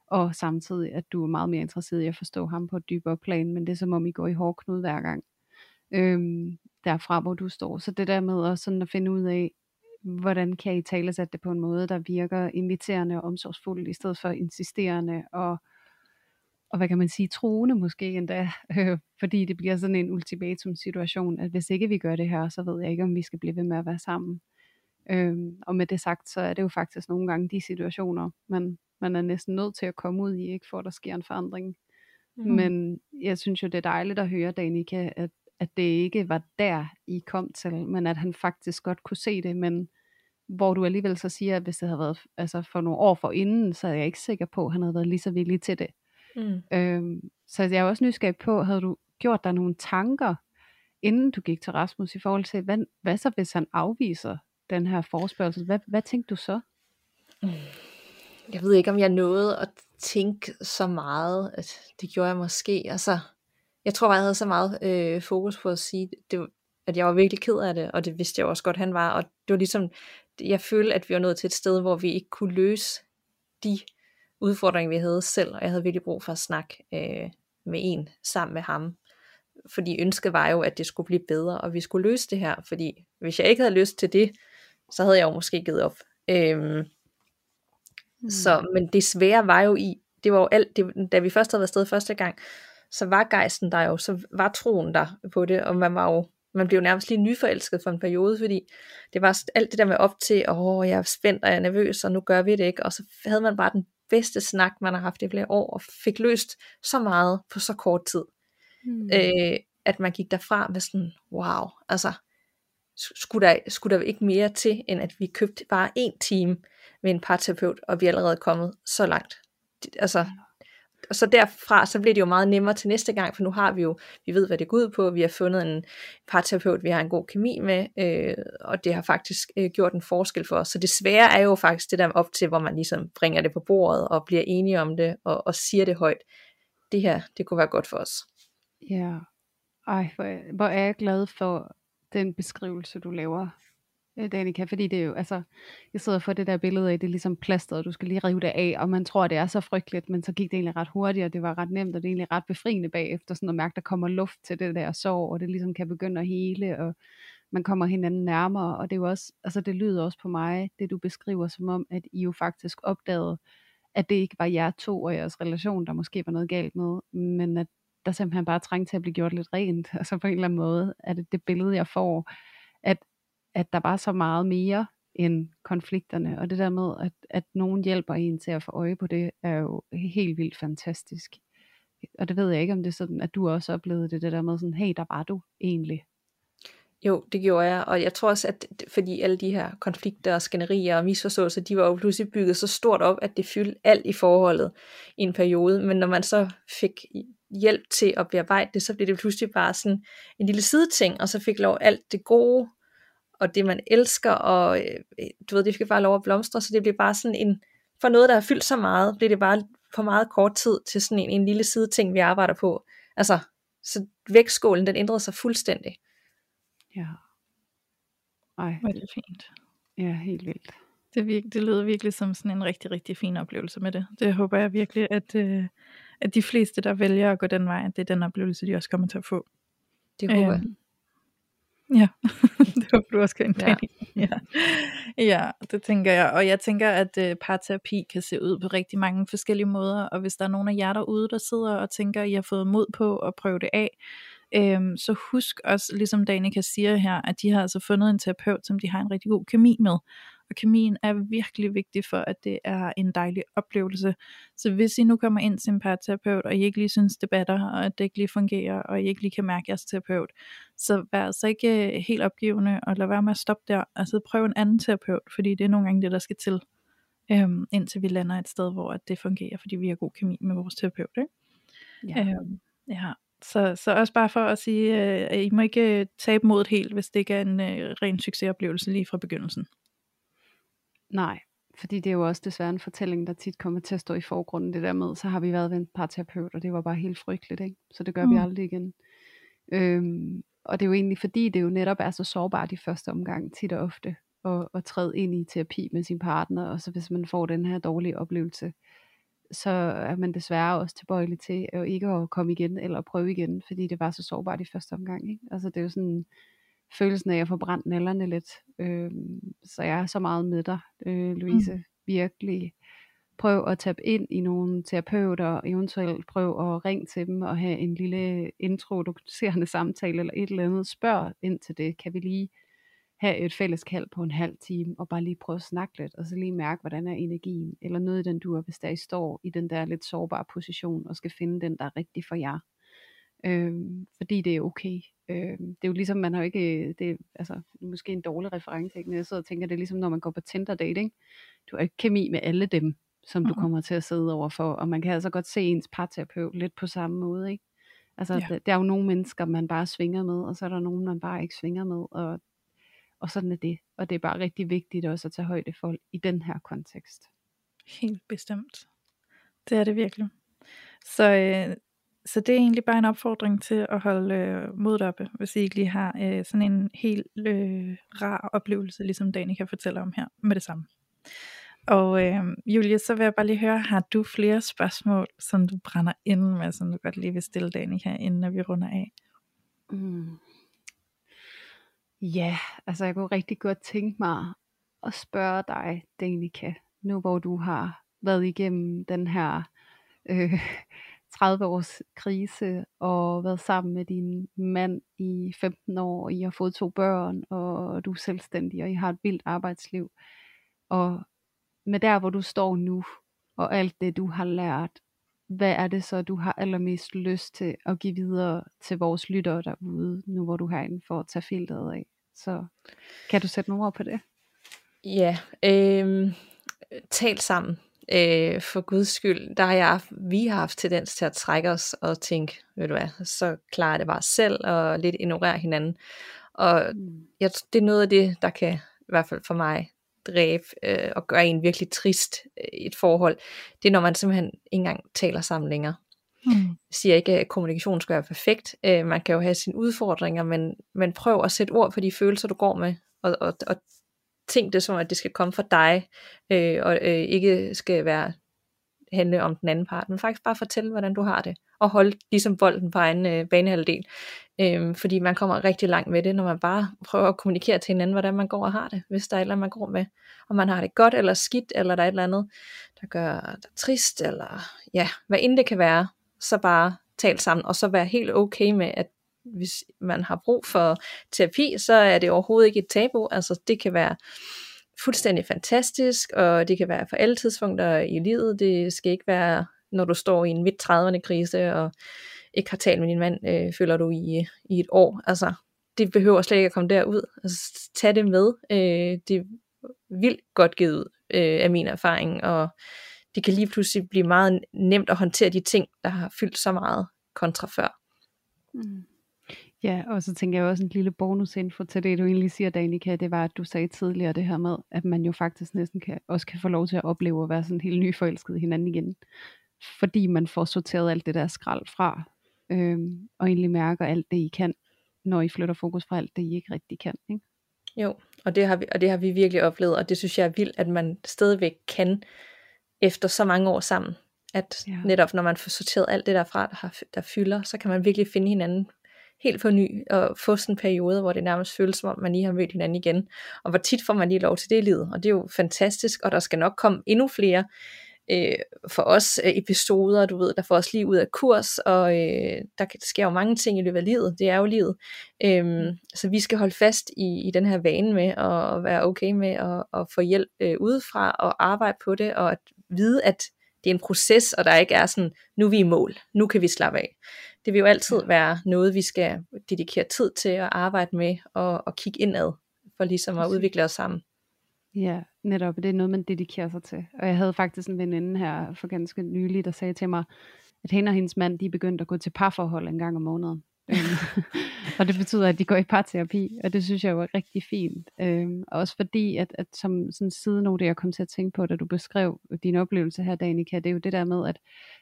Og samtidig, at du er meget mere interesseret i at forstå ham på et dybere plan, men det er som om I går i hårdknud hver gang. Derfra hvor du står. Så det der med også sådan at finde ud af, hvordan kan I talesætte det på en måde, der virker inviterende og omsorgsfuldt i stedet for insisterende og hvad kan man sige, truende måske endda, fordi det bliver sådan en ultimatum situation, at hvis ikke vi gør det her, så ved jeg ikke om vi skal blive ved med at være sammen. Og med det sagt, så er det jo faktisk nogle gange de situationer man er næsten nødt til at komme ud i, ikke for at der sker en forandring. Men jeg synes jo det er dejligt at høre, Danica, at det ikke var der, I kom til, men at han faktisk godt kunne se det, men hvor du alligevel så siger, at hvis det havde været altså for nogle år forinden, så er jeg ikke sikker på, at han havde været lige så villig til det. Så jeg er også nysgerrig på, havde du gjort dig nogle tanker, inden du gik til Rasmus, i forhold til, hvad så hvis han afviser den her forespørgsel? Hvad tænkte du så? Jeg ved ikke, om jeg nåede at tænke så meget, at det gjorde jeg måske, altså. Jeg tror bare, jeg havde så meget fokus på at sige, at jeg var virkelig ked af det, og det vidste jeg også godt, han var. Og det var ligesom, jeg følte, at vi var nået til et sted, hvor vi ikke kunne løse de udfordringer, vi havde selv. Og jeg havde virkelig brug for at snakke med en sammen med ham. Fordi ønsket var jo, at det skulle blive bedre, og vi skulle løse det her. Fordi hvis jeg ikke havde lyst til det, så havde jeg jo måske givet op. Men det svære var jo i, det var jo alt, da vi først havde været afsted første gang, så var gejsten der jo, så var troen der på det, og man var jo man blev nærmest lige nyforelsket for en periode, fordi det var alt det der med op til, jeg er spændt, og jeg er nervøs, og nu gør vi det ikke, og så havde man bare den bedste snak, man har haft i flere år, og fik løst så meget på så kort tid, at man gik derfra med sådan, wow, altså, skulle der ikke mere til, end at vi købte bare 1 time med en parterapeut, og vi er allerede kommet så langt, altså. Og så derfra, så bliver det jo meget nemmere til næste gang, for nu har vi jo, vi ved hvad det går ud på, vi har fundet en parterapeut, vi har en god kemi med, og det har faktisk gjort en forskel for os. Så det svære er jo faktisk det der op til, hvor man ligesom bringer det på bordet, og bliver enige om det, og siger det højt. Det her, det kunne være godt for os. Ja, hvor er jeg glad for den beskrivelse, du laver, Danica, fordi det er jo, altså, jeg sidder og får det der billede af, det er ligesom plasteret, og du skal lige rive det af, og man tror, det er så frygteligt, men så gik det egentlig ret hurtigt, og det var ret nemt, og det er egentlig ret befriende bagefter, sådan at mærke, der kommer luft til det der sorg, og det ligesom kan begynde at hele, og man kommer hinanden nærmere, og det er jo også, altså det lyder også på mig, det du beskriver som om, at I jo faktisk opdagede, at det ikke var jer to og jeres relation, der måske var noget galt med, men at der simpelthen bare trængte til at blive gjort lidt rent, altså på en eller anden måde, at det billede, jeg får, at der var så meget mere end konflikterne, og det der med, at nogen hjælper en til at få øje på det, er jo helt vildt fantastisk. Og det ved jeg ikke, om det er sådan, at du også oplevede det der med sådan, hey, der var du egentlig. Jo, det gjorde jeg, og jeg tror også, at fordi alle de her konflikter og skænderier og misforståelser, de var jo pludselig bygget så stort op, at det fyldte alt i forholdet i en periode, men når man så fik hjælp til at bearbejde det, så blev det pludselig bare sådan en lille sideting, og så fik lov alt det gode, og det man elsker, og du ved, det skal bare lov at blomstre, så det bliver bare sådan en, for noget der har fyldt så meget, bliver det bare på meget kort tid til sådan en lille side ting, vi arbejder på. Altså, så vægtskålen, den ændrede sig fuldstændig. Ja. Ej, det er fint. Ja, helt vildt. Det lyder virkelig som sådan en rigtig, rigtig fin oplevelse med det. Det håber jeg virkelig, at de fleste, der vælger at gå den vej, det er den oplevelse, de også kommer til at få. Det håber jeg. Ja, det håber du også kan en ja, det tænker jeg. Og jeg tænker, at parterapi kan se ud på rigtig mange forskellige måder. Og hvis der er nogen af jer derude, der sidder og tænker, at I har fået mod på at prøve det af, så husk også, ligesom Danica siger her, at de har altså fundet en terapeut, som de har en rigtig god kemi med. Og kemien er virkelig vigtig for, at det er en dejlig oplevelse. Så hvis I nu kommer ind til en parterapeut, og I ikke lige synes det batter, og at det ikke lige fungerer, og I ikke lige kan mærke jeres terapeut, så vær altså ikke helt opgivende, og lad være med at stoppe der. Altså prøv en anden terapeut, fordi det er nogle gange det, der skal til, indtil vi lander et sted, hvor det fungerer, fordi vi har god kemi med vores terapeut, ikke? Ja. Ja. Så også bare for at sige, at I må ikke tabe modet helt, hvis det ikke er en ren succesoplevelse lige fra begyndelsen. Nej, fordi det er jo også desværre en fortælling, der tit kommer til at stå i forgrunden, det der med, så har vi været ved en parterapeut, og det var bare helt frygteligt, ikke? Så det gør vi aldrig igen. Og det er jo egentlig, fordi det jo netop er så sårbart i første omgang, tit og ofte, at træde ind i terapi med sin partner, og så hvis man får den her dårlige oplevelse, så er man desværre også tilbøjelig til at ikke at komme igen, eller prøve igen, fordi det var så sårbart i første omgang, ikke? Altså det er jo sådan følelsen af at få brændt nælderne lidt, så jeg er så meget med dig, Louise, virkelig prøv at tabe ind i nogle terapeuter, eventuelt prøv at ringe til dem og have en lille introducerende samtale eller et eller andet, spørg ind til det, kan vi lige have et fælles kald på 30 minutter, og bare lige prøve at snakke lidt, og så lige mærke, hvordan er energien, eller noget i den dur, hvis der I står i den der lidt sårbare position, og skal finde den, der er rigtig for jer. Fordi det er okay. Det er jo ligesom, man har jo ikke, det er, altså, måske en dårlig reference, ikke? Men jeg sidder og tænker, det er ligesom, når man går på Tinder dating, du har ikke kemi med alle dem, som du kommer til at sidde overfor, og man kan altså godt se ens parterapeut lidt på samme måde, ikke? Altså, ja. Der er jo nogle mennesker, man bare svinger med, og så er der nogen, man bare ikke svinger med, og sådan er det, og det er bare rigtig vigtigt også at tage højde for i den her kontekst. Helt bestemt. Det er det virkelig. Så det er egentlig bare en opfordring til at holde modet oppe, hvis I ikke lige har sådan en helt rar oplevelse, ligesom Danica fortæller om her, med det samme. Og Julie, så vil jeg bare lige høre, har du flere spørgsmål, som du brænder inden med, som du godt lige vil stille Danica, inden vi runder af? Ja, altså jeg kunne rigtig godt tænke mig at spørge dig, Danica, nu hvor du har været igennem den her 30 års krise og været sammen med din mand i 15 år, og I har fået 2 børn, og du er selvstændig, og I har et vildt arbejdsliv. Og med der, hvor du står nu, og alt det, du har lært, hvad er det så, du har allermest lyst til at give videre til vores lyttere derude, nu hvor du er herinde for at tage filteret af? Så kan du sætte nogle ord på det? Ja, tal sammen. For guds skyld, vi har haft tendens til at trække os og tænke, ved du hvad, så klarer det bare selv og lidt ignorere hinanden. Og det er noget af det, der kan, i hvert fald for mig, dræbe og gøre en virkelig trist et forhold. Det er, når man simpelthen ikke engang taler sammen længere. Jeg siger ikke, at kommunikation skal være perfekt. Man kan jo have sine udfordringer, men prøv at sætte ord på de følelser, du går med, og tænk det som, at det skal komme fra dig, og ikke skal handle om den anden part, men faktisk bare fortælle, hvordan du har det, og holde ligesom bolden på egen banehalvdel, fordi man kommer rigtig langt med det, når man bare prøver at kommunikere til hinanden, hvordan man går og har det, hvis der er et eller andet, man går med, om man har det godt eller skidt, eller der er et eller andet, der gør dig trist, eller ja, hvad end det kan være, så bare tal sammen, og så være helt okay med, at hvis man har brug for terapi, så er det overhovedet ikke et tabu. Altså det kan være fuldstændig fantastisk, og det kan være for alle tidspunkter i livet. Det skal ikke være, når du står i en midt 30'erne krise og ikke har talt med din mand, føler du i et år. Altså det behøver slet ikke at komme derud. Altså tag det med. Det er vildt godt givet ud af min erfaring, og det kan lige pludselig blive meget nemt at håndtere de ting, der har fyldt så meget kontra før. Ja, og så tænker jeg også en lille bonusinfo til det, du egentlig siger, Danica, det var, at du sagde tidligere det her med, at man jo faktisk næsten også kan få lov til at opleve at være sådan helt nyforelsket i hinanden igen, fordi man får sorteret alt det der skrald fra, og egentlig mærker alt det, I kan, når I flytter fokus fra alt det, I ikke rigtig kan, ikke? Jo, og det har vi virkelig oplevet, og det synes jeg er vildt, at man stadigvæk kan efter så mange år sammen, at ja. Netop når man får sorteret alt det derfra, der fylder, så kan man virkelig finde hinanden helt for ny, og få sådan en periode, hvor det nærmest føles, som om man lige har mødt hinanden igen, og hvor tit får man lige lov til det i livet, og det er jo fantastisk, og der skal nok komme endnu flere for os episoder, du ved, der får os lige ud af kurs, og der sker jo mange ting i løbet af livet, det er jo livet, så vi skal holde fast i den her vane med, at være okay med, at få hjælp udefra, og arbejde på det, og at vide, at det er en proces, og der ikke er sådan, nu er vi i mål, nu kan vi slappe af. Det vil jo altid være noget, vi skal dedikere tid til at arbejde med, og kigge indad, for ligesom at udvikle os sammen. Ja, netop, det er noget, man dedikerer sig til. Og jeg havde faktisk en veninde her for ganske nylig, der sagde til mig, at hende og hendes mand, de er begyndt at gå til parforhold en gang om måneden. Og det betyder, at de går i parterapi, og det synes jeg var rigtig fint. Også fordi, at som sådan sidenote, jeg kom til at tænke på, da du beskrev din oplevelse her, Danica, det er jo det der med, at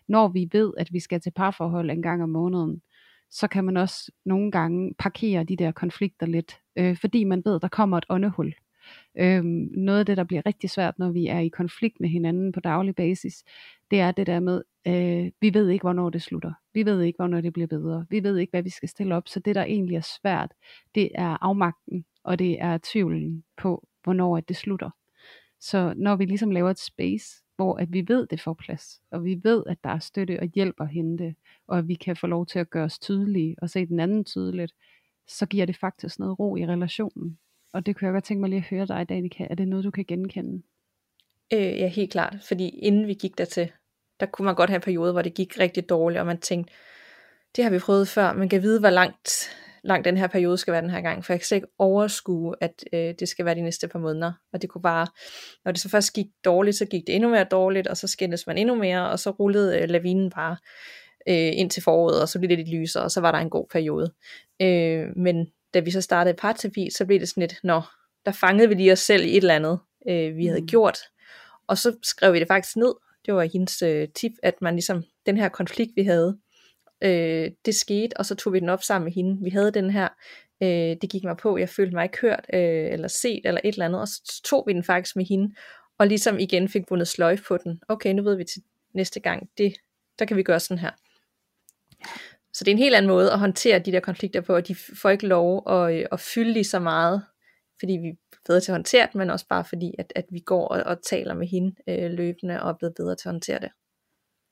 når vi ved, at vi skal til parforhold en gang om måneden, så kan man også nogle gange parkere de der konflikter lidt, fordi man ved, at der kommer et åndehul. Noget af det, der bliver rigtig svært, når vi er i konflikt med hinanden på daglig basis, det er det der med, vi ved ikke, hvornår det slutter. Vi ved ikke, hvornår det bliver bedre. Vi ved ikke, hvad vi skal stille op. Så det, der egentlig er svært, det er afmagten, og det er tvivlen på, hvornår det slutter. Så når vi ligesom laver et space, hvor at vi ved, det får plads, og vi ved, at der er støtte og hjælp at hente, og at vi kan få lov til at gøre os tydelige og se den anden tydeligt, så giver det faktisk noget ro i relationen. Og det kunne jeg godt tænke mig lige at høre dig, Danica. Er det noget, du kan genkende? Ja, helt klart. Fordi inden vi gik dertil, der kunne man godt have en periode, hvor det gik rigtig dårligt, og man tænkte, det har vi prøvet før, man kan vide, hvor langt den her periode skal være den her gang, for jeg kan slet ikke overskue, at det skal være de næste par måneder, og det kunne bare, når det så først gik dårligt, så gik det endnu mere dårligt, og så skændes man endnu mere, og så rullede lavinen bare ind til foråret, og så blev det lidt lysere, og så var der en god periode. Men da vi så startede parterapi, så blev det sådan lidt, der fangede vi lige os selv i et eller andet, vi havde gjort, og så skrev vi det faktisk ned. Det var hendes tip, at man ligesom, den her konflikt vi havde, det skete, og så tog vi den op sammen med hende. Vi havde den her, det gik mig på, jeg følte mig ikke hørt, eller set, eller et eller andet, og så tog vi den faktisk med hende, og ligesom igen fik bundet sløjfe på den. Okay, nu ved vi til næste gang, der kan vi gøre sådan her. Så det er en helt anden måde at håndtere de der konflikter på, og de får ikke lov at fylde lige så meget, fordi vi er bedre til at håndtere det, men også bare fordi, at vi går og taler med hende løbende, og er blevet bedre til at håndtere det.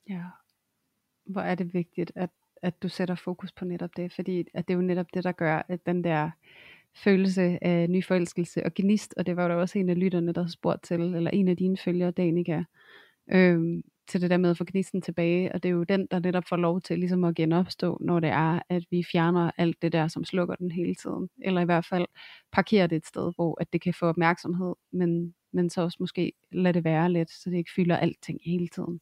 Ja, hvor er det vigtigt, at du sætter fokus på netop det, fordi at det er jo netop det, der gør, at den der følelse af nyforelskelse og gnist, og det var der også en af lytterne, der spurgte til, eller en af dine følgere, Danica, til det der med at få gnisten tilbage, og det er jo den, der netop får lov til ligesom at genopstå, når det er, at vi fjerner alt det der, som slukker den hele tiden, eller i hvert fald parkerer det et sted, hvor at det kan få opmærksomhed, men så også måske lade det være lidt, så det ikke fylder alting hele tiden.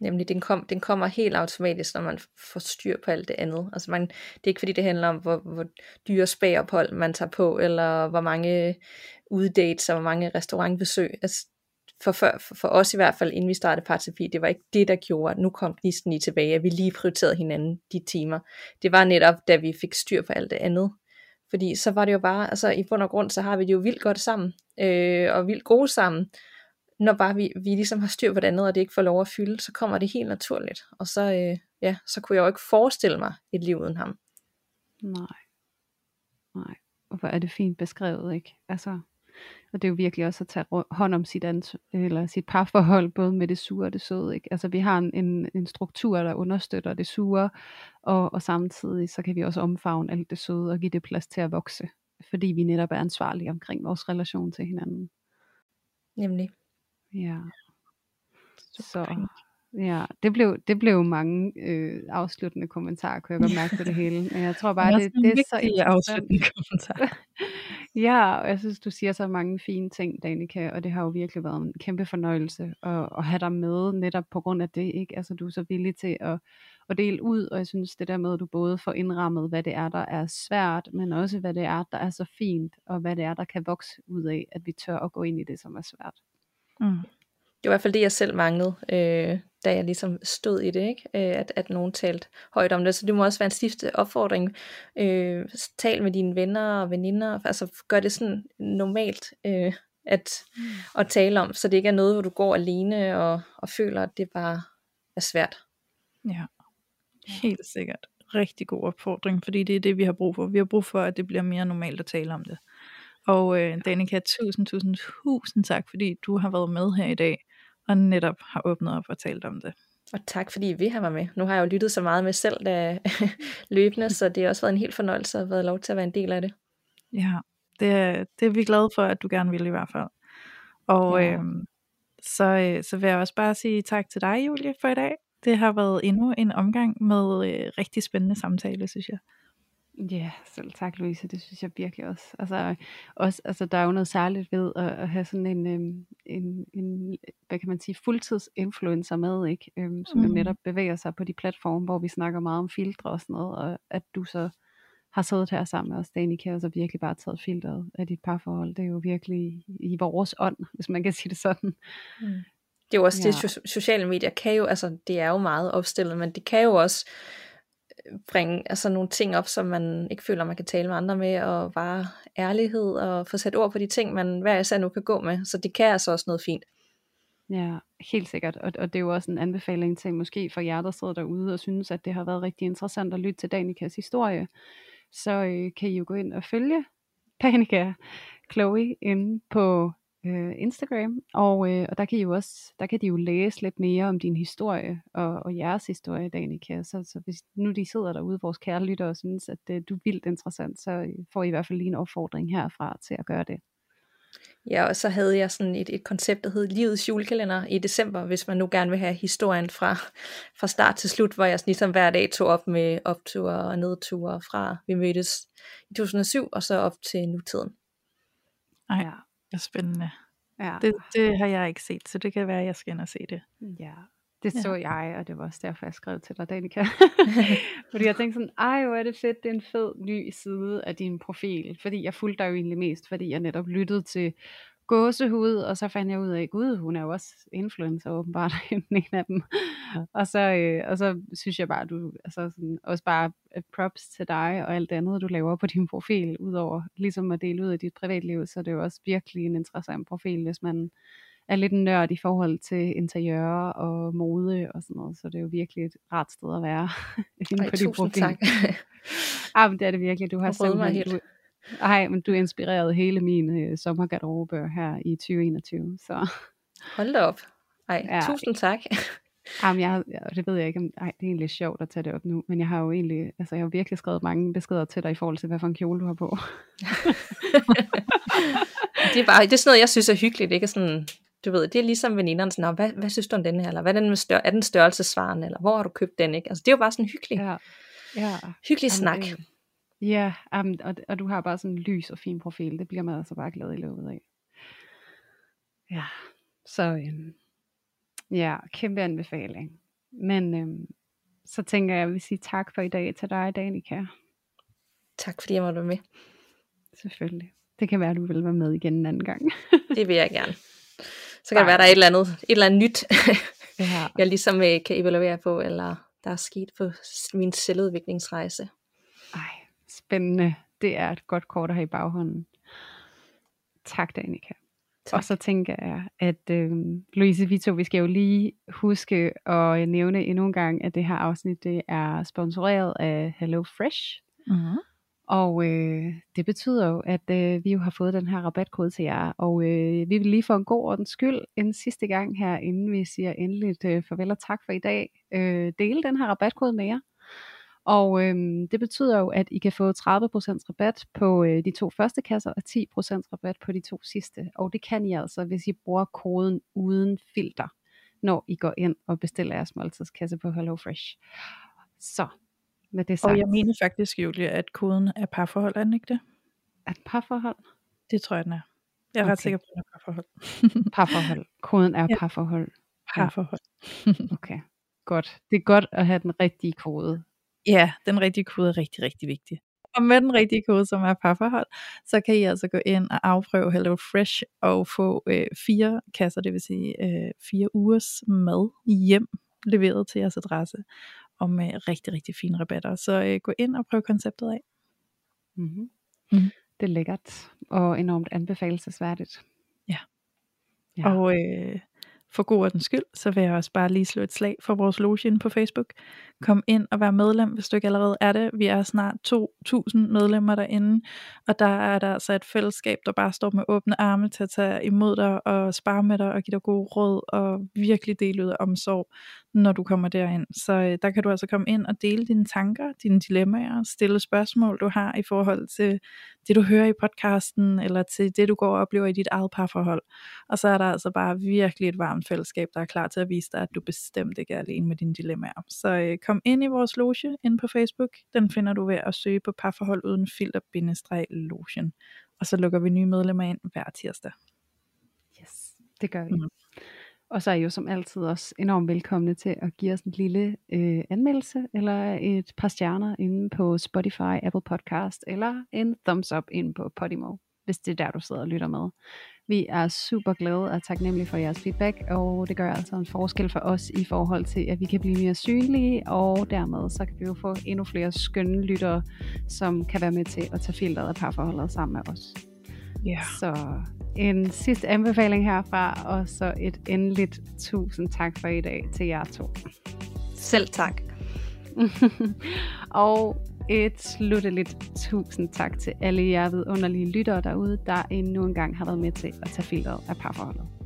Nemlig, den kommer helt automatisk, når man får styr på alt det andet. Altså det er ikke fordi, det handler om, hvor dyre spagophold man tager på, eller hvor mange uddates, og hvor mange restaurantbesøg. Altså, for os i hvert fald, inden vi startede parterapi, det var ikke det, der gjorde, at nu kom gnisten lige tilbage, at vi lige prioriterede hinanden de timer. Det var netop, da vi fik styr på alt det andet. Fordi så var det jo bare, altså i bund og grund, så har vi det jo vildt godt sammen, og vildt gode sammen. Når bare vi ligesom har styr på det andet, og det ikke får lov at fylde, så kommer det helt naturligt. Og så, så kunne jeg jo ikke forestille mig et liv uden ham. Nej. Og hvor er det fint beskrevet, ikke? Altså, og det er jo virkelig også at tage hånd om sit parforhold, både med det sure og det søde, ikke? Altså vi har en struktur, der understøtter det sure, og samtidig så kan vi også omfavne alt det søde, og give det plads til at vokse, fordi vi netop er ansvarlige omkring vores relation til hinanden. Nemlig. Ja. Så ja, det blev mange afsluttende kommentarer, kunne jeg godt mærke på det hele. Men jeg tror bare det er så afsluttende kommentarer. Ja, og jeg synes du siger så mange fine ting, Danica, og det har jo virkelig været en kæmpe fornøjelse at have dig med netop på grund af det, ikke? Altså du er så villig til at dele ud, og jeg synes det der med at du både får indrammet hvad det er der er svært, men også hvad det er der er så fint, og hvad det er der kan vokse ud af, at vi tør at gå ind i det som er svært. Mm. Det var i hvert fald det jeg selv manglede, da jeg ligesom stod i det, ikke? At nogen talte højt om det. Så det må også være en stifte opfordring. Tal med dine venner og veninder, altså gør det sådan normalt at tale om, så det ikke er noget hvor du går alene og føler at det bare er svært. Ja, helt sikkert. Rigtig god opfordring, fordi det er det vi har brug for. Vi har brug for at det bliver mere normalt at tale om det. Og Danica, tusind tak, fordi du har været med her i dag, og netop har åbnet op og talt om det. Og tak, fordi vi har været med. Nu har jeg jo lyttet så meget med selv løbende, så det har også været en helt fornøjelse at have været lov til at være en del af det. Ja, det er vi glade for, at du gerne vil i hvert fald. Og ja. Så vil jeg også bare sige tak til dig, Julie, for i dag. Det har været endnu en omgang med rigtig spændende samtale, synes jeg. Ja, selv tak Louise, det synes jeg virkelig også. Altså der er jo noget særligt ved at have sådan en hvad kan man sige, fuldtidsinfluencer med, ikke? Som netop bevæger sig på de platforme, hvor vi snakker meget om filtre og sådan noget, og at du så har siddet her sammen med os, Danica, og så virkelig bare taget filteret af dit parforhold. Det er jo virkelig i vores ånd, hvis man kan sige det sådan. Mm. Det er jo også det, sociale medier kan jo, altså det er jo meget opstillet, men det kan jo også bringe altså nogle ting op, som man ikke føler man kan tale med andre med, og bare ærlighed og få sat ord på de ting man hver især nu kan gå med, så det kan altså også noget fint. Ja, helt sikkert, og det er jo også en anbefaling til måske for jer der sidder derude og synes at det har været rigtig interessant at lytte til Danicas historie, så kan I jo gå ind og følge Danica Chloe inde på Instagram, og der kan de jo læse lidt mere om din historie og jeres historie, Danica, så hvis nu de sidder derude, vores kære lytter, og synes at du er vildt interessant, så får I i hvert fald lige en opfordring herfra til at gøre det. Ja, og så havde jeg sådan et koncept der hed Livets julekalender i december, hvis man nu gerne vil have historien fra start til slut, hvor jeg ligesom hver dag tog op med opture og nedture fra vi mødtes i 2007 og så op til nutiden. Ja. Spændende. Ja. Det har jeg ikke set, så det kan være, at jeg skal ind og se det. Ja, det så jeg, og det var også derfor, jeg skrev til dig, Danica. Fordi jeg tænkte sådan, ej, hvor er det fedt, det er en fed ny side af din profil. Fordi jeg fulgte dig jo egentlig mest, fordi jeg netop lyttede til Gåsehud, og så fandt jeg ud af, gud, hun er jo også influencer åbenbart, en af dem. Og så synes jeg bare, du altså sådan, også bare props til dig og alt det andet, du laver på din profil, udover ligesom at dele ud af dit privatliv, så det er jo også virkelig en interessant profil, hvis man er lidt en nørd i forhold til interiør og mode og sådan noget, så det er jo virkelig et rart sted at være inde på din profil. Tak. Men det er det virkelig, du har simpelthen... Ej, men du inspirerede hele min sommergarderobe her i 2021, så... Hold da op. Ej, tusind tak. Jamen, det ved jeg ikke, om det er egentlig sjovt at tage det op nu, men jeg har jo egentlig, altså jeg har virkelig skrevet mange beskeder til dig i forhold til, hvad for en kjole du har på. Det er sådan noget, jeg synes er hyggeligt, ikke? Sådan, du ved, det er ligesom veninderne, sådan, hvad synes du om den her, eller hvad er den, er den størrelsesvarende, eller hvor har du købt den, ikke? Altså det er jo bare sådan hyggelig, hyggelig snak. Ja, og du har bare sådan en lys og fin profil, det bliver man altså bare glad i løbet af. Ja, så ja, kæmpe anbefaling. Men så tænker jeg, at jeg vil sige tak for i dag til dig, Danica. Tak fordi jeg måtte være med. Selvfølgelig. Det kan være, at du vil være med igen en anden gang. Det vil jeg gerne. Så kan det være, der er et eller andet nyt, jeg ligesom kan evaluere på, eller der er sket på min selvudviklingsrejse. Ej, spændende. Det er et godt kort at have i baghånden. Tak, Danica. Tak. Og så tænker jeg, at Louise Vito, vi skal jo lige huske at nævne endnu en gang, at det her afsnit, det er sponsoreret af HelloFresh. Uh-huh. Og det betyder jo, at vi jo har fået den her rabatkode til jer. Og vi vil lige for en god ordens skyld, en sidste gang her, inden vi siger endeligt farvel og tak for i dag, dele den her rabatkode med jer. Og det betyder jo, at I kan få 30% rabat på de to første kasser og 10% rabat på de to sidste. Og det kan I altså, hvis I bruger koden uden filter, når I går ind og bestiller jeres måltidskasse på HelloFresh. Så med det sagt. Og jeg mener faktisk, Julie, at koden er parforhold, er den ikke det? Er den parforhold? Det tror jeg, den er. Jeg er ret sikker på, at den er parforhold. Parforhold. Koden er parforhold. Parforhold. Ja. Okay, godt. Det er godt at have den rigtige kode. Ja, den rigtige kode er rigtig, rigtig vigtig. Og med den rigtige kode, som er parforhold, så kan I altså gå ind og afprøve HelloFresh og få 4 kasser, det vil sige 4 ugers mad hjem leveret til jeres adresse. Og med rigtig, rigtig fine rabatter. Så gå ind og prøv konceptet af. Mm-hmm. Mm-hmm. Det er lækkert og enormt anbefalesværdigt. Ja. Og... for god ordens skyld, så vil jeg også bare lige slå et slag for vores loge på Facebook. Kom ind og vær medlem, hvis du ikke allerede er det. Vi er snart 2.000 medlemmer derinde, og der er der altså et fællesskab, der bare står med åbne arme til at tage imod dig og spare med dig og give dig gode råd og virkelig dele ud af omsorg, når du kommer derind. Så der kan du altså komme ind og dele dine tanker, dine dilemmaer, stille spørgsmål, du har i forhold til det, du hører i podcasten, eller til det, du går og oplever i dit eget parforhold. Og så er der altså bare virkelig et varmt fællesskab, der er klar til at vise dig, at du bestemt ikke er alene med dine dilemmaer. Så kom ind i vores loge inde på Facebook. Den finder du ved at søge på parforhold uden filter-logen. Og så lukker vi nye medlemmer ind hver tirsdag. Yes, det gør vi. Mm. Og så er I jo som altid også enormt velkomne til at give os en lille anmeldelse, eller et par stjerner inde på Spotify, Apple Podcast, eller en thumbs up inde på Podimo, hvis det er der, du sidder og lytter med. Vi er super glade og taknemmelige for jeres feedback, og det gør altså en forskel for os i forhold til, at vi kan blive mere synlige, og dermed så kan vi jo få endnu flere skønne lyttere, som kan være med til at tage filteret af parforholdet sammen med os. Yeah. Så en sidste anbefaling herfra, og så et endeligt tusind tak for i dag til jer to. Selv tak. Og et slutteligt tusind tak til alle jer vidunderlige lyttere derude, der endnu engang har været med til at tage filteret af parforholdet.